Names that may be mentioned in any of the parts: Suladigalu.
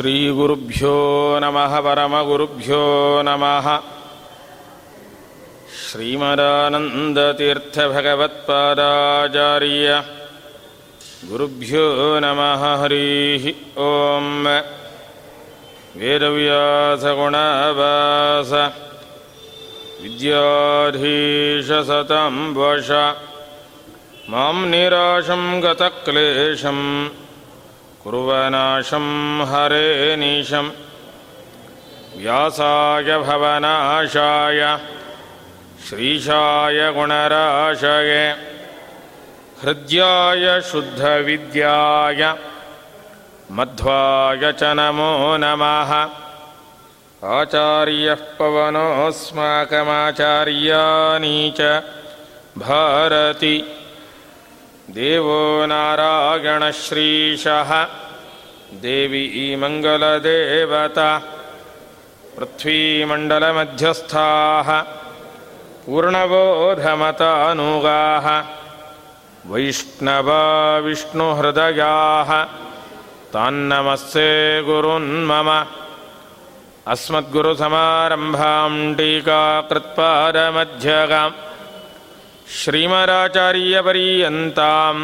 ಶ್ರೀಗುರುಭ್ಯೋ ನಮಃ ಪರಮಗುರುಭ್ಯೋ ನಮಃ ಶ್ರೀಮದಾನಂದತೀರ್ಥಭಗವತ್ಪಾದಾಚಾರ್ಯ ಗುರುಭ್ಯೋ ನಮಃ ಹರಿಃ ಓಂ ವೇದವ್ಯಾಸಗುಣಾಭಾಸ ವಿದ್ಯಾಧೀಶ ಸತಂ ವಶ ಮಾಂ ನಿರಾಶಂ ಗತಕ್ಲೇಶಂ ಕುರುವನಾಶಂ ಹರೇ ನಿಶಂ ವ್ಯಾಸಾಯ ಭವನಾಶಾಯ ಶ್ರೀಶಾಯ ಗುಣರಾಶಯ ಹೃದ್ಯಾಯ ಶುದ್ಧವಿದ್ಯಾಯ ಮಧ್ವಾಯ ಚ ನಮೋ ನಮಃ ಆಚಾರ್ಯಃ ಪವನೋಸ್ಮಾಕಮಾಚಾರ್ಯಾಣಿ ಚ ಭಾರತಿ ದೇವೋ ನಾರಾಯಣಶ್ರೀಶಃ ದೇವಿ ಮಂಗಲದೇವತಾ ಪೃಥ್ವೀಮಂಡಲಮಧ್ಯಸ್ಥಾಃ ಪೂರ್ಣಬೋಧಮತಾನುಗಾಃ ವೈಷ್ಣವಾ ವಿಷ್ಣುಹೃದಯಾಃ ತಾನ್ನಮಸ್ಸೇ ಗುರುನ್ಮಮ ಅಸ್ಮದ್ಗುರುಸಮಾರಂಭಾಂ ಟೀಕಾಕೃತ್ಪಾದಮಧ್ಯಗಾಂ ಶ್ರೀಮರಾಚಾರ್ಯಪರ್ಯಂತಾಂ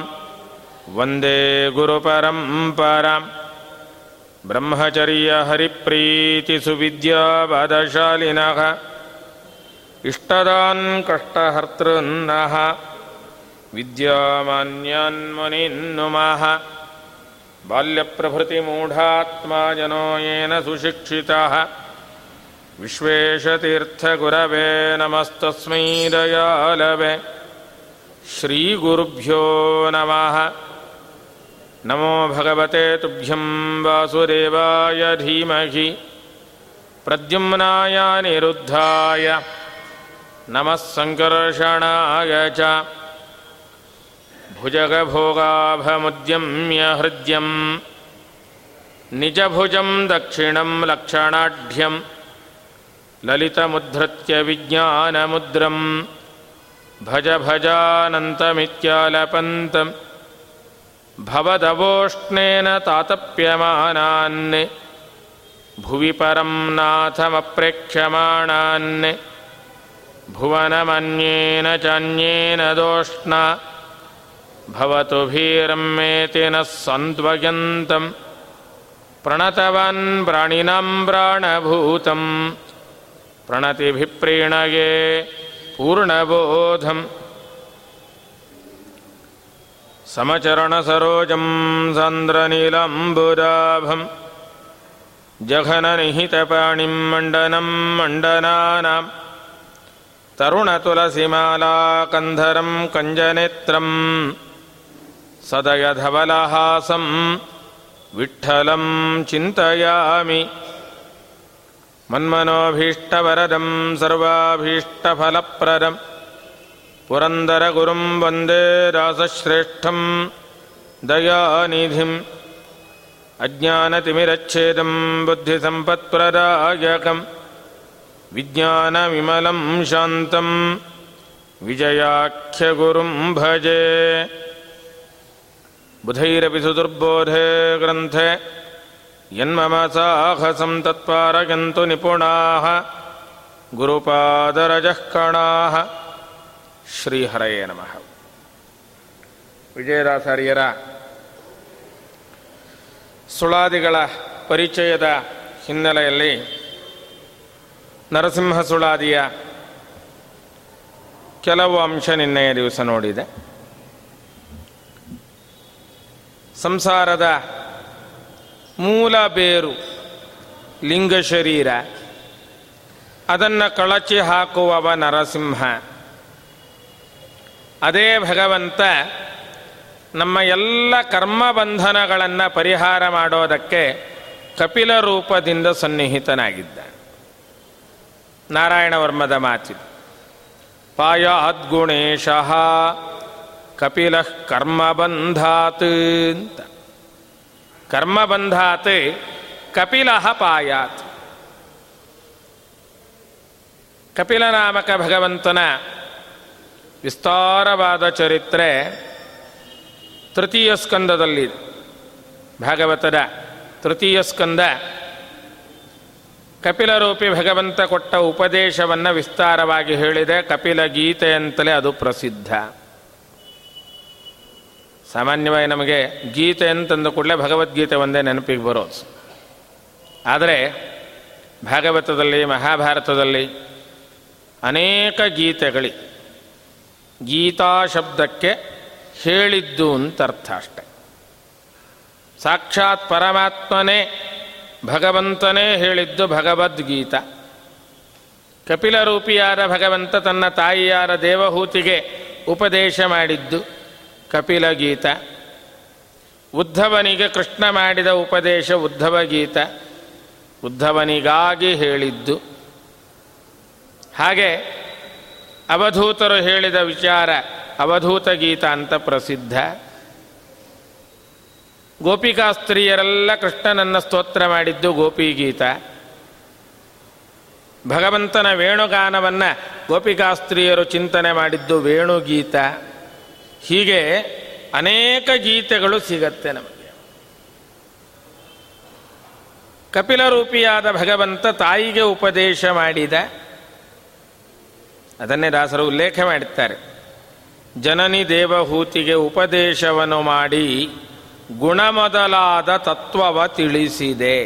ವಂದೇ ಗುರುಪರಂಪರಾಂ ಬ್ರಹ್ಮಚರ್ಯಹರಿಪ್ರೀತಿಸುವಿದ್ಯಾಪದಶಾಲಿನಃ ಇಷ್ಟದಾನ್ ಕಷ್ಟಹರ್ತೃನ್ನಃ ವಿದ್ಯಾಮಾನ್ಯಾನ್ ಮುನಿನ್ ನುಮಃ ಬಾಲ್ಯಪ್ರಭೃತಿಮೂಢಾತ್ಮಾ ಜನೋ ಯೇನ ಸುಶಿಕ್ಷಿತಃ ವಿಶ್ವೇಶತೀರ್ಥಗುರವೇ ನಮಸ್ತಸ್ಮೈ ದಯಾಲವೇ ಶ್ರೀಗುರುಭ್ಯೋ ನಮಃ ನಮೋ ಭಗವತೆ ತುಭ್ಯಂ ವಾಸುದೇವಾಯ ಧೀಮಹಿ ಪ್ರದ್ಯುಮ್ನಾಯ ನಿರುದ್ಧಾಯ ನಮಃ ಸಂಕರ್ಷಣಾಯ ಚ ಭುಜಗಭೋಗಾಭಮುದ್ಯಮ್ಯ ಹೃದ್ಯಂ ನಿಜಭುಜಂ ದಕ್ಷಿಣಂ ಲಕ್ಷಣಾಢ್ಯಂ ಲಲಿತಮುದ್ಧೃತ್ಯ ವಿಜ್ಞಾನಮುದ್ರಂ ಭಜ ಭಜಾನಂತಮಿತ್ಯಾಲಪಂತಂ ಭವದವೋಷ್ಣೇನ ತಾತಪ್ಯಮಾನಾನ್ ಭುವಿ ಪರಂ ನಾಥಮಪ್ರೇಕ್ಷ್ಯಮಾಣಾನ್ ಭುವನಮನ್ಯೇನ ಚಾನ್ಯೇನ ದೋಷ್ಣ ಭವತು ಭೀರಮ್ಮೇತಿ ನಃ ಸಾಂತ್ವಯಂತಂ ಪ್ರಣತವನ್ ಪ್ರಾಣಿನಾಂ ಪ್ರಾಣಭೂತಂ ಪ್ರಣತಿಭಿಪ್ರೀಣಯೇ ಪೂರ್ಣಬೋಧಂ ಸಮಚರಣಸರೋಜಂ ಸಾಂದ್ರನೀಲಂಬುದಾಭಂ ಜಘನನಿಹಿತಪಾಣಿಂ ಮಂಡನಂ ಮಂಡನಾನಾಂ ತರುಣತುಲಸಿಮಾಲಾಕಂಧರಂ ಕಂಜನೇತ್ರಂ ಸದಯಧವಲಹಾಸಂ ವಿಠ್ಠಲಂ ಚಿಂತಯಾಮಿ ಮನ್ಮನೋಭೀಷ್ಟವರದಂ ಸರ್ವಾಭೀಷ್ಟಫಲಪ್ರದಂ ಪುರಂದರಗುರುಂ ವಂದೇ ರಾಸಶ್ರೇಷ್ಠಂ ದಯಾನಿಧಿಂ ಅಜ್ಞಾನತಿಮಿರಚ್ಛೇದಂ ಬುದ್ಧಿಸಂಪತ್ಪ್ರದಾಯಕಂ ವಿಜ್ಞಾನವಿಮಲಂ ಶಾಂತಂ ವಿಜಯಾಖ್ಯಗುರುಂ ಭಜೆ ಬುಧೈರಪಿ ಸುದುರ್ಬೋಧೆ ಗ್ರಂಥೆ ಯನ್ಮಮ ಸಾಹಸಂ ತತ್ಪಾರಯಂತು ನಿಪುಣಾಃ ಗುರುಪಾದರಜಃ ಕಣಾಃ ಶ್ರೀಹರಯೇ ನಮಃ. ವಿಜಯದಾಸಾರ್ಯರ ಸುಳಾದಿಗಳ ಪರಿಚಯದ ಹಿನ್ನೆಲೆಯಲ್ಲಿ ನರಸಿಂಹ ಸುಳಾದಿಯ ಕೆಲವು ಅಂಶ ನಿನ್ನೆಯ ದಿವಸ ನೋಡಿದೆ. ಸಂಸಾರದ ಮೂಲ ಬೇರು ಲಿಂಗ ಶರೀರ, ಅದನ್ನು ಕಳಚಿ ಹಾಕುವವ ನರಸಿಂಹ. ಅದೇ ಭಗವಂತ ನಮ್ಮ ಎಲ್ಲ ಕರ್ಮ ಬಂಧನಗಳನ್ನು ಪರಿಹಾರ ಮಾಡೋದಕ್ಕೆ ಕಪಿಲ ರೂಪದಿಂದ ಸನ್ನಿಹಿತನಾಗಿದ್ದ. ನಾರಾಯಣವರ್ಮದ ಮಾತಿದು, ಪಾಯಾದ್ಗುಣೇಶಃ ಕಪಿಲಃ ಕರ್ಮಬಂಧಾತ್ ಅಂತ. ಕರ್ಮಬಂಧಾತ್ ಕಪಿಲಃ ಪಾಯಾತ್. ಕಪಿಲನಾಮಕ ಭಗವಂತನ ವಿಸ್ತಾರವಾದ ಚರಿತ್ರೆ ತೃತೀಯ ಸ್ಕಂದದಲ್ಲಿ ಭಾಗವತದ ತೃತೀಯ ಸ್ಕಂದ ಕಪಿಲರೂಪಿ ಭಗವಂತ ಕೊಟ್ಟ ಉಪದೇಶವನ್ನು ವಿಸ್ತಾರವಾಗಿ ಹೇಳಿದೆ. ಕಪಿಲ ಗೀತೆ ಅಂತಲೇ ಅದು ಪ್ರಸಿದ್ಧ. ಸಾಮಾನ್ಯವಾಗಿ ನಮಗೆ ಗೀತೆ ಅಂತಂದ ಕೂಡಲೇ ಭಗವದ್ಗೀತೆ ಒಂದೇ ನೆನಪಿಗೆ ಬರೋದು. ಆದರೆ ಭಾಗವತದಲ್ಲಿ, ಮಹಾಭಾರತದಲ್ಲಿ ಅನೇಕ ಗೀತೆಗಳಿ ಗೀತಾ ಶಬ್ದಕ್ಕೆ ಹೇಳಿದ್ದು ಅಂತ ಅರ್ಥ. ಅಷ್ಟೆ, ಸಾಕ್ಷಾತ್ ಪರಮಾತ್ಮನೇ ಭಗವಂತನೇ ಹೇಳಿದ್ದು ಭಗವದ್ಗೀತ. ಕಪಿಲರೂಪಿಯಾದ ಭಗವಂತ ತನ್ನ ತಾಯಿಯಾದ ದೇವಹೂತಿಗೆ ಉಪದೇಶ ಮಾಡಿದ್ದು ಕಪಿಲಗೀತ. ಉದ್ಧವನಿಗೆ ಕೃಷ್ಣ ಮಾಡಿದ ಉಪದೇಶ ಉದ್ಧವಗೀತ, ಉದ್ಧವನಿಗಾಗಿ ಹೇಳಿದ್ದು. ಹಾಗೆ ಅವಧೂತರು ಹೇಳಿದ ವಿಚಾರ ಅವಧೂತ ಗೀತ ಅಂತ ಪ್ರಸಿದ್ಧ. ಗೋಪಿಕಾಸ್ತ್ರೀಯರೆಲ್ಲ ಕೃಷ್ಣನನ್ನು ಸ್ತೋತ್ರ ಮಾಡಿದ್ದು ಗೋಪಿಗೀತ. ಭಗವಂತನ ವೇಣುಗಾನವನ್ನು ಗೋಪಿಕಾಸ್ತ್ರೀಯರು ಚಿಂತನೆ ಮಾಡಿದ್ದು ವೇಣುಗೀತ. ಹೀಗೆ ಅನೇಕ ಗೀತೆಗಳು ಸಿಗತ್ತೆ ನಮಗೆ. ಕಪಿಲರೂಪಿಯಾದ ಭಗವಂತ ತಾಯಿಗೆ ಉಪದೇಶ ಮಾಡಿದ, ಅದನ್ನೇ ದಾಸರು ಉಲ್ಲೇಖ ಮಾಡುತ್ತಾರೆ. ಜನನಿ ದೇವಹೂತಿಗೆ ಉಪದೇಶವನ್ನು ಮಾಡಿ ಗುಣಮೊದಲಾದ ತತ್ವವ ತಿಳಿಸಿದೆ.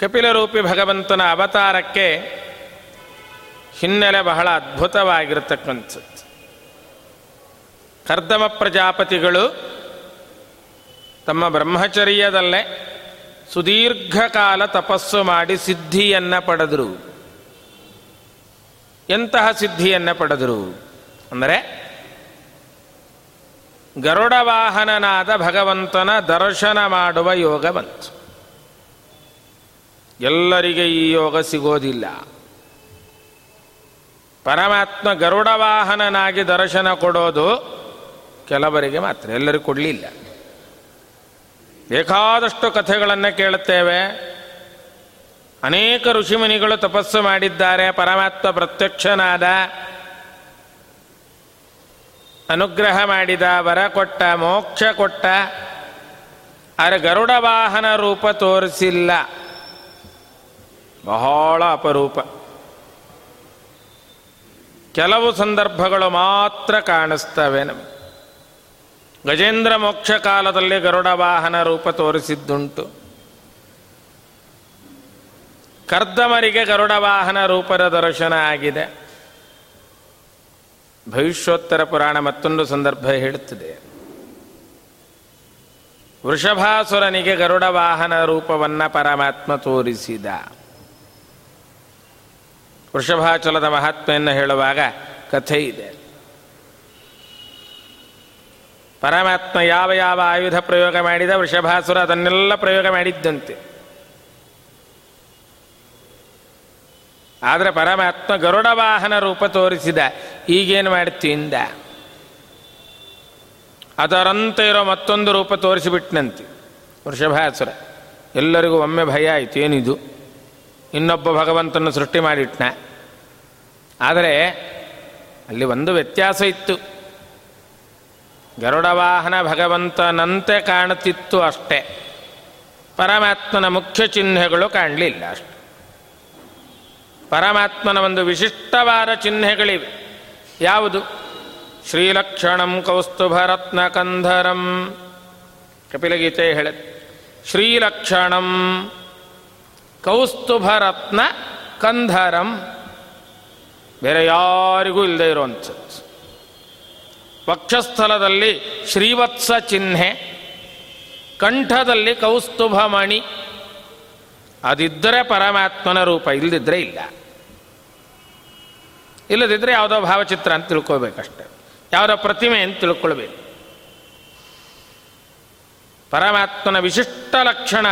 ಕಪಿಲರೂಪಿ ಭಗವಂತನ ಅವತಾರಕ್ಕೆ ಹಿನ್ನೆಲೆ ಬಹಳ ಅದ್ಭುತವಾಗಿರತಕ್ಕಂಥದ್ದು. ಕರ್ದಮ ಪ್ರಜಾಪತಿಗಳು ತಮ್ಮ ಬ್ರಹ್ಮಚರ್ಯದಲ್ಲೇ ಸುದೀರ್ಘಕಾಲ ತಪಸ್ಸು ಮಾಡಿ ಸಿದ್ಧಿಯನ್ನು ಪಡೆದರು. ಎಂತಹ ಸಿದ್ಧಿಯನ್ನು ಪಡೆದರು ಅಂದರೆ ಗರುಡ ವಾಹನನಾದ ಭಗವಂತನ ದರ್ಶನ ಮಾಡುವ ಯೋಗ ಬಂತು. ಎಲ್ಲರಿಗೆ ಈ ಯೋಗ ಸಿಗೋದಿಲ್ಲ. ಪರಮಾತ್ಮ ಗರುಡ ವಾಹನನಾಗಿ ದರ್ಶನ ಕೊಡೋದು ಕೆಲವರಿಗೆ ಮಾತ್ರ, ಎಲ್ಲರಿಗೂ ಕೊಡಲಿಲ್ಲ. ಬೇಕಾದಷ್ಟು ಕಥೆಗಳನ್ನು ಕೇಳುತ್ತೇವೆ. ಅನೇಕ ಋಷಿಮುನಿಗಳು ತಪಸ್ಸು ಮಾಡಿದ್ದಾರೆ, ಪರಮಾತ್ಮ ಪ್ರತ್ಯಕ್ಷನಾದ, ಅನುಗ್ರಹ ಮಾಡಿದ, ವರ ಕೊಟ್ಟ, ಮೋಕ್ಷ ಕೊಟ್ಟ. ಆದರೆ ಗರುಡ ವಾಹನ ರೂಪ ತೋರಿಸಿಲ್ಲ. ಬಹಳ ಅಪರೂಪ, ಕೆಲವು ಸಂದರ್ಭಗಳು ಮಾತ್ರ ಕಾಣಿಸ್ತವೆ ನಮಗೆ. ಗಜೇಂದ್ರ ಮೋಕ್ಷ ಕಾಲದಲ್ಲಿ ಗರುಡ ವಾಹನ ರೂಪ ತೋರಿಸಿದ್ದುಂಟು. ಕರ್ದಮರಿಗೆ ಗರುಡ ವಾಹನ ರೂಪದ ದರ್ಶನ ಆಗಿದೆ. ಭವಿಷ್ಯೋತ್ತರ ಪುರಾಣ ಮತ್ತೊಂದು ಸಂದರ್ಭ ಹೇಳುತ್ತದೆ. ವೃಷಭಾಸುರನಿಗೆ ಗರುಡ ವಾಹನ ರೂಪವನ್ನು ಪರಮಾತ್ಮ ತೋರಿಸಿದ. ವೃಷಭಾಚಲದ ಮಹಾತ್ಮೆಯನ್ನು ಹೇಳುವಾಗ ಕಥೆ ಇದೆ. ಪರಮಾತ್ಮ ಯಾವ ಯಾವ ಆಯುಧ ಪ್ರಯೋಗ ಮಾಡಿದ, ವೃಷಭಾಸುರ ಅದನ್ನೆಲ್ಲ ಪ್ರಯೋಗ ಮಾಡಿದ್ದಂತೆ. ಆದರೆ ಪರಮಾತ್ಮ ಗರುಡ ವಾಹನ ರೂಪ ತೋರಿಸಿದ. ಈಗೇನು ಮಾಡ್ತಿಯಿಂದ ಅದರಂತೆ ಇರೋ ಮತ್ತೊಂದು ರೂಪ ತೋರಿಸಿಬಿಟ್ನಂತೆ ವೃಷಭಾಸುರ. ಎಲ್ಲರಿಗೂ ಒಮ್ಮೆ ಭಯ ಆಯಿತು, ಏನಿದು, ಇನ್ನೊಬ್ಬ ಭಗವಂತನ ಸೃಷ್ಟಿ ಮಾಡಿಟ್ನ. ಆದರೆ ಅಲ್ಲಿ ಒಂದು ವ್ಯತ್ಯಾಸ ಇತ್ತು. ಗರುಡ ವಾಹನ ಭಗವಂತನಂತೆ ಕಾಣುತ್ತಿತ್ತು ಅಷ್ಟೇ, ಪರಮಾತ್ಮನ ಮುಖ್ಯ ಚಿಹ್ನೆಗಳು ಕಾಣಲಿಲ್ಲ ಅಷ್ಟೆ. ಪರಮಾತ್ಮನ ಒಂದು ವಿಶಿಷ್ಟವಾದ ಚಿಹ್ನೆಗಳಿವೆ. ಯಾವುದು? ಶ್ರೀಲಕ್ಷಣಂ ಕೌಸ್ತುಭರತ್ನ ಕಂಧರಂ. ಕಪಿಲಗೀತೆ ಹೇಳುತ್ತೆ, ಶ್ರೀಲಕ್ಷಣಂ ಕೌಸ್ತುಭರತ್ನ ಕಂಧರಂ. ಬೇರೆ ಯಾರಿಗೂ ಇಲ್ಲದೆ ಇರುವಂಥದ್ದು. ವಕ್ಷಸ್ಥಲದಲ್ಲಿ ಶ್ರೀವತ್ಸ ಚಿಹ್ನೆ, ಕಂಠದಲ್ಲಿ ಕೌಸ್ತುಭಮಣಿ. ಅದಿದ್ದರೆ ಪರಮಾತ್ಮನ ರೂಪ, ಇಲ್ಲದಿದ್ದರೆ ಇಲ್ಲ. ಇಲ್ಲದಿದ್ದರೆ ಯಾವುದೋ ಭಾವಚಿತ್ರ ಅಂತ ತಿಳ್ಕೊಳ್ಬೇಕಷ್ಟೆ, ಯಾವುದೋ ಪ್ರತಿಮೆ ಅಂತ ತಿಳ್ಕೊಳ್ಬೇಕು. ಪರಮಾತ್ಮನ ವಿಶಿಷ್ಟ ಲಕ್ಷಣ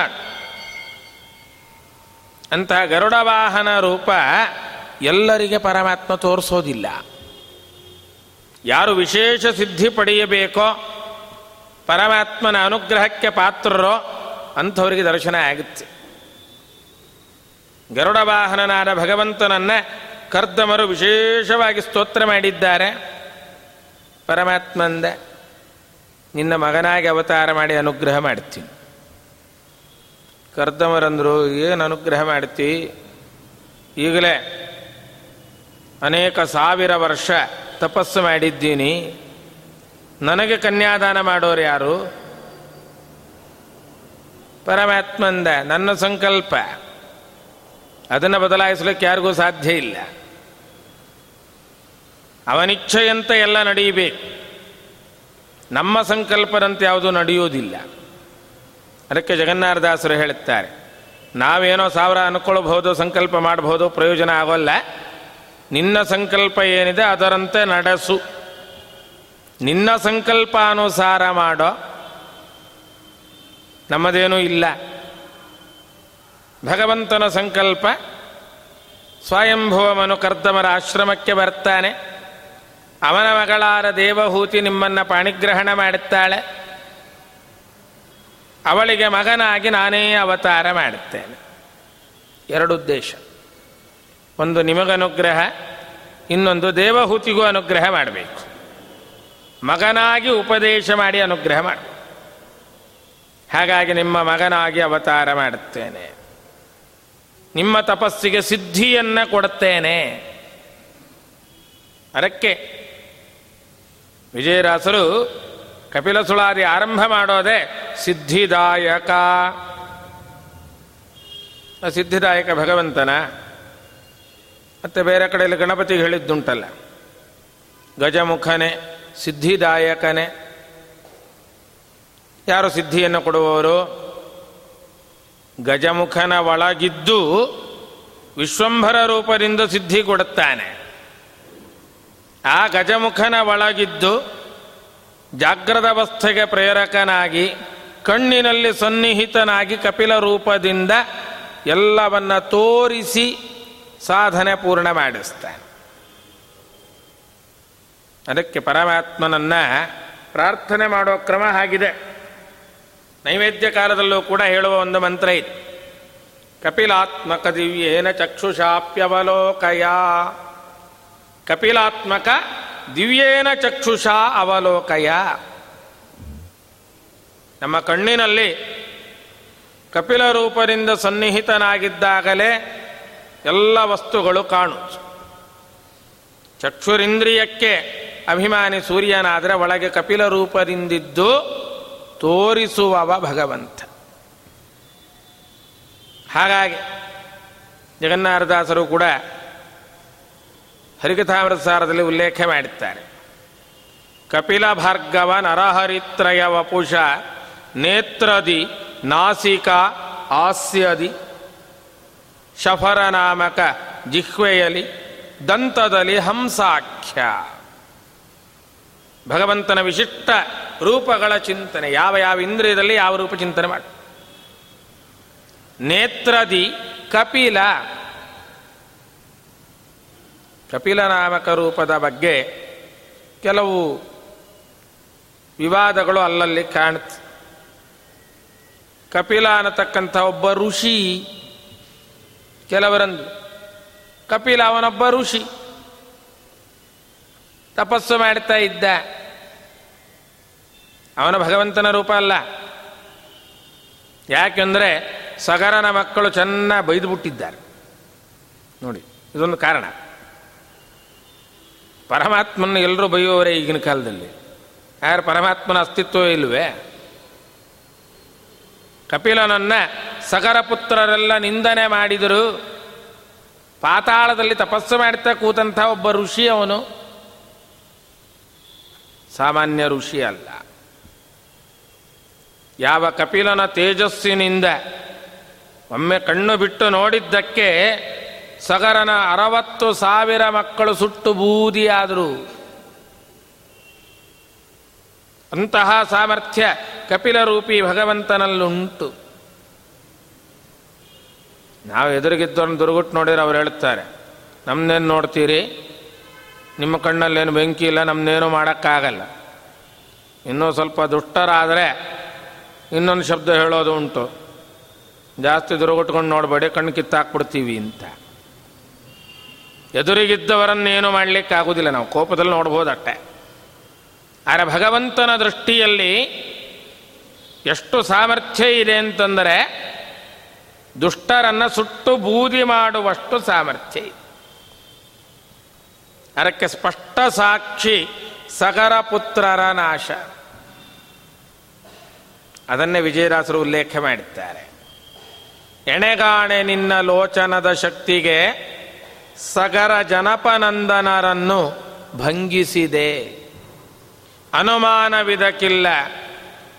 ಅಂತ. ಗರುಡ ವಾಹನ ರೂಪ ಎಲ್ಲರಿಗೆ ಪರಮಾತ್ಮ ತೋರಿಸೋದಿಲ್ಲ. ಯಾರು ವಿಶೇಷ ಸಿದ್ಧಿ ಪಡೆಯಬೇಕೋ, ಪರಮಾತ್ಮನ ಅನುಗ್ರಹಕ್ಕೆ ಪಾತ್ರರೋ ಅಂಥವರಿಗೆ ದರ್ಶನ ಆಗುತ್ತೆ. ಗರುಡ ವಾಹನನಾದ ಭಗವಂತನನ್ನು ಕರ್ದಮರು ವಿಶೇಷವಾಗಿ ಸ್ತೋತ್ರ ಮಾಡಿದ್ದಾರೆ. ಪರಮಾತ್ಮಂದ ನಿನ್ನ ಮಗನಾಗಿ ಅವತಾರ ಮಾಡಿ ಅನುಗ್ರಹ ಮಾಡ್ತೀನಿ. ಕರ್ದಮರಂದರು, ಏನು ಅನುಗ್ರಹ ಮಾಡ್ತಿ, ಈಗಲೇ ಅನೇಕ ಸಾವಿರ ವರ್ಷ ತಪಸ್ಸು ಮಾಡಿದ್ದೀನಿ, ನನಗೆ ಕನ್ಯಾದಾನ ಮಾಡೋರು ಯಾರು? ಪರಮಾತ್ಮಂದ ನನ್ನ ಸಂಕಲ್ಪ, ಅದನ್ನು ಬದಲಾಯಿಸಲಿಕ್ಕೆ ಯಾರಿಗೂ ಸಾಧ್ಯ ಇಲ್ಲ. ಅವನಿಚ್ಛೆಯಂತೆ ಎಲ್ಲ ನಡೆಯಬೇಕು, ನಮ್ಮ ಸಂಕಲ್ಪದಂತೆ ಯಾವುದೂ ನಡೆಯುವುದಿಲ್ಲ. ಅದಕ್ಕೆ ಜಗನ್ನಾಥದಾಸರು ಹೇಳುತ್ತಾರೆ, ನಾವೇನೋ ಸಾವಿರ ಅನ್ಕೊಳ್ಬಹುದು, ಸಂಕಲ್ಪ ಮಾಡಬಹುದು, ಪ್ರಯೋಜನ ಆಗೋಲ್ಲ. ನಿನ್ನ ಸಂಕಲ್ಪ ಏನಿದೆ ಅದರಂತೆ ನಡೆಸು, ನಿನ್ನ ಸಂಕಲ್ಪಾನುಸಾರ ಮಾಡೋ, ನಮ್ಮದೇನೂ ಇಲ್ಲ. ಭಗವಂತನ ಸಂಕಲ್ಪ, ಸ್ವಯಂಭುವಮನು ಕರ್ದಮರ ಆಶ್ರಮಕ್ಕೆ ಬರ್ತಾನೆ, ಅವನ ಮಗಳಾದ ದೇವಹೂತಿ ನಿಮ್ಮನ್ನು ಪಾಣಿಗ್ರಹಣ ಮಾಡುತ್ತಾಳೆ, ಅವಳಿಗೆ ಮಗನಾಗಿ ನಾನೇ ಅವತಾರ ಮಾಡುತ್ತೇನೆ. ಎರಡು ಉದ್ದೇಶ, ಒಂದು ನಿಮಗನುಗ್ರಹ, ಇನ್ನೊಂದು ದೇವಹೂತಿಗೂ ಅನುಗ್ರಹ ಮಾಡಬೇಕು, ಮಗನಾಗಿ ಉಪದೇಶ ಮಾಡಿ ಅನುಗ್ರಹ ಮಾಡಬೇಕು. ಹಾಗಾಗಿ ನಿಮ್ಮ ಮಗನಾಗಿ ಅವತಾರ ಮಾಡುತ್ತೇನೆ, ನಿಮ್ಮ ತಪಸ್ಸಿಗೆ ಸಿದ್ಧಿಯನ್ನು ಕೊಡುತ್ತೇನೆ. ಅದಕ್ಕೆ ವಿಜಯರಾಸರು ಕಪಿಲ ಸುಳಾದಿ ಆರಂಭ ಮಾಡೋದೇ ಸಿದ್ಧಿದಾಯಕ. ಸಿದ್ಧಿದಾಯಕ ಭಗವಂತನ. ಮತ್ತು ಬೇರೆ ಕಡೆಯಲ್ಲಿ ಗಣಪತಿಗೆ ಹೇಳಿದ್ದುಂಟಲ್ಲ, ಗಜಮುಖನೇ, ಸಿದ್ಧಿದಾಯಕನೇ. ಯಾರು ಸಿದ್ಧಿಯನ್ನು ಕೊಡುವವರು? ಗಜಮುಖನ ಒಳಗಿದ್ದು ವಿಶ್ವಂಭರ ರೂಪದಿಂದ ಸಿದ್ಧಿ ಕೊಡುತ್ತಾನೆ. ಆ ಗಜಮುಖನ ಒಳಗಿದ್ದು ಜಾಗ್ರದ ಅವಸ್ಥೆಗೆ ಪ್ರೇರಕನಾಗಿ, ಕಣ್ಣಿನಲ್ಲಿ ಸನ್ನಿಹಿತನಾಗಿ ಕಪಿಲ ರೂಪದಿಂದ ಎಲ್ಲವನ್ನ ತೋರಿಸಿ ಸಾಧನೆ ಪೂರ್ಣ ಮಾಡಿಸ್ತಾನೆ. ಅದಕ್ಕೆ ಪರಮಾತ್ಮನನ್ನು ಪ್ರಾರ್ಥನೆ ಮಾಡೋ ಕ್ರಮ ಆಗಿದೆ. ನೈವೇದ್ಯ ಕಾಲದಲ್ಲೂ ಕೂಡ ಹೇಳುವ ಒಂದು ಮಂತ್ರ ಇದೆ, ಕಪಿಲಾತ್ಮಕ ದಿವ್ಯೇನ ಚಕ್ಷುಷಾಪ್ಯವಲೋಕಯ. ಕಪಿಲಾತ್ಮಕ ದಿವ್ಯೇನ ಚಕ್ಷುಷಾ ಅವಲೋಕಯ. ನಮ್ಮ ಕಣ್ಣಿನಲ್ಲಿ ಕಪಿಲ ರೂಪದಿಂದ ಸನ್ನಿಹಿತನಾಗಿದ್ದಾಗಲೇ ಎಲ್ಲ ವಸ್ತುಗಳು ಕಾಣು. ಚಕ್ಷುರಿಂದ್ರಿಯಕ್ಕೆ ಅಭಿಮಾನಿ ಸೂರ್ಯನಾದರೆ ಒಳಗೆ ಕಪಿಲ ರೂಪದಿಂದಿದ್ದು ತೋರಿಸುವವ ಭಗವಂತ. ಹಾಗಾಗಿ ಜಗನ್ನಾಥದಾಸರು ಕೂಡ ಹರಿಕಥಾಮೃತಸಾರದಲ್ಲಿ ಉಲ್ಲೇಖ ಮಾಡುತ್ತಾರೆ, ಕಪಿಲ ಭಾರ್ಗವ ನರಹರಿತ್ರಯ ವಪುಷ ನೇತ್ರದಿ ನಾಸಿಕ ಆಸ್ಯದಿ ಶಫರ ನಾಮಕ ಜಿಹ್ವೆಯಲಿ ದಂತದಲ್ಲಿ ಹಂಸಾಖ್ಯ. ಭಗವಂತನ ವಿಶಿಷ್ಟ ರೂಪಗಳ ಚಿಂತನೆ, ಯಾವ ಯಾವ ಇಂದ್ರಿಯದಲ್ಲಿ ಯಾವ ರೂಪ ಚಿಂತನೆ ಮಾಡಿ. ನೇತ್ರದಿ ಕಪಿಲ, ಕಪಿಲನಾಮಕ ರೂಪದ ಬಗ್ಗೆ ಕೆಲವು ವಿವಾದಗಳು ಅಲ್ಲಲ್ಲಿ ಕಾಣುತ್ತೆ. ಕಪಿಲ ಅನ್ನತಕ್ಕಂಥ ಒಬ್ಬ ಋಷಿ, ಕೆಲವರಂದು ಕಪಿಲ ಅವನೊಬ್ಬ ಋಷಿ, ತಪಸ್ಸು ಮಾಡ್ತಾ ಇದ್ದ, ಅವನ ಭಗವಂತನ ರೂಪ ಅಲ್ಲ. ಯಾಕೆಂದರೆ ಸಗರನ ಮಕ್ಕಳು ಚೆನ್ನಾಗಿ ಬೈದುಬಿಟ್ಟಿದ್ದಾರೆ ನೋಡಿ, ಇದೊಂದು ಕಾರಣ. ಪರಮಾತ್ಮನ ಎಲ್ಲರೂ ಬೈಯುವವರೇ ಈಗಿನ ಕಾಲದಲ್ಲಿ, ಯಾರು ಪರಮಾತ್ಮನ ಅಸ್ತಿತ್ವವೇ ಇಲ್ವೇ? ಕಪಿಲನನ್ನು ಸಗರ ಪುತ್ರರೆಲ್ಲ ನಿಂದನೆ ಮಾಡಿದರು. ಪಾತಾಳದಲ್ಲಿ ತಪಸ್ಸು ಮಾಡ್ತಾ ಕೂತಂಥ ಒಬ್ಬ ಋಷಿ, ಅವನು ಸಾಮಾನ್ಯ ಋಷಿ ಅಲ್ಲ. ಯಾವ ಕಪಿಲನ ತೇಜಸ್ಸಿನಿಂದ ಒಮ್ಮೆ ಕಣ್ಣು ಬಿಟ್ಟು ನೋಡಿದ್ದಕ್ಕೆ ಸಗರನ 60,000 ಮಕ್ಕಳು ಸುಟ್ಟು ಬೂದಿಯಾದರು. ಅಂತಹ ಸಾಮರ್ಥ್ಯ ಕಪಿಲರೂಪಿ ಭಗವಂತನಲ್ಲುಂಟು. ನಾವು ಎದುರಿಗಿದ್ದವರನ್ನು ದುರ್ಗುಟ್ಟು ನೋಡಿದ್ರೆ ಅವ್ರು ಹೇಳ್ತಾರೆ, ನಮ್ಮನ್ನೇನು ನೋಡ್ತೀರಿ, ನಿಮ್ಮ ಕಣ್ಣಲ್ಲೇನು ಬೆಂಕಿ ಇಲ್ಲ, ನಮ್ಮನ್ನೇನು ಮಾಡೋಕ್ಕಾಗಲ್ಲ. ಇನ್ನೂ ಸ್ವಲ್ಪ ದುಷ್ಟರಾದರೆ ಇನ್ನೊಂದು ಶಬ್ದ ಹೇಳೋದು ಉಂಟು, ಜಾಸ್ತಿ ದುರ್ಗುಟ್ಕೊಂಡು ನೋಡಬೇಡಿ, ಕಣ್ಣು ಕಿತ್ತಾಕ್ಬಿಡ್ತೀವಿ ಅಂತ. ಎದುರಿಗಿದ್ದವರನ್ನೇನು ಮಾಡಲಿಕ್ಕಾಗೋದಿಲ್ಲ, ನಾವು ಕೋಪದಲ್ಲಿ ನೋಡ್ಬೋದು ಅಷ್ಟೆ. ಆದರೆ ಭಗವಂತನ ದೃಷ್ಟಿಯಲ್ಲಿ ಎಷ್ಟು ಸಾಮರ್ಥ್ಯ ಇದೆ ಅಂತಂದರೆ ದುಷ್ಟರನ್ನು ಸುಟ್ಟು ಬೂದಿ ಮಾಡುವಷ್ಟು ಸಾಮರ್ಥ್ಯ ಇದೆ. ಅದಕ್ಕೆ ಸ್ಪಷ್ಟ ಸಾಕ್ಷಿ ಸಗರ ಪುತ್ರರ ನಾಶ. ಅದನ್ನೇ ವಿಜಯದಾಸರು ಉಲ್ಲೇಖ ಮಾಡುತ್ತಾರೆ. ಎಣೆಗಾಣೆ ನಿನ್ನ ಲೋಚನದ ಶಕ್ತಿಗೆ ಸಗರ ಜನಪನಂದನರನ್ನು ಭಂಗಿಸಿದೆ. ಅನುಮಾನವಿದಕ್ಕಿಲ್ಲ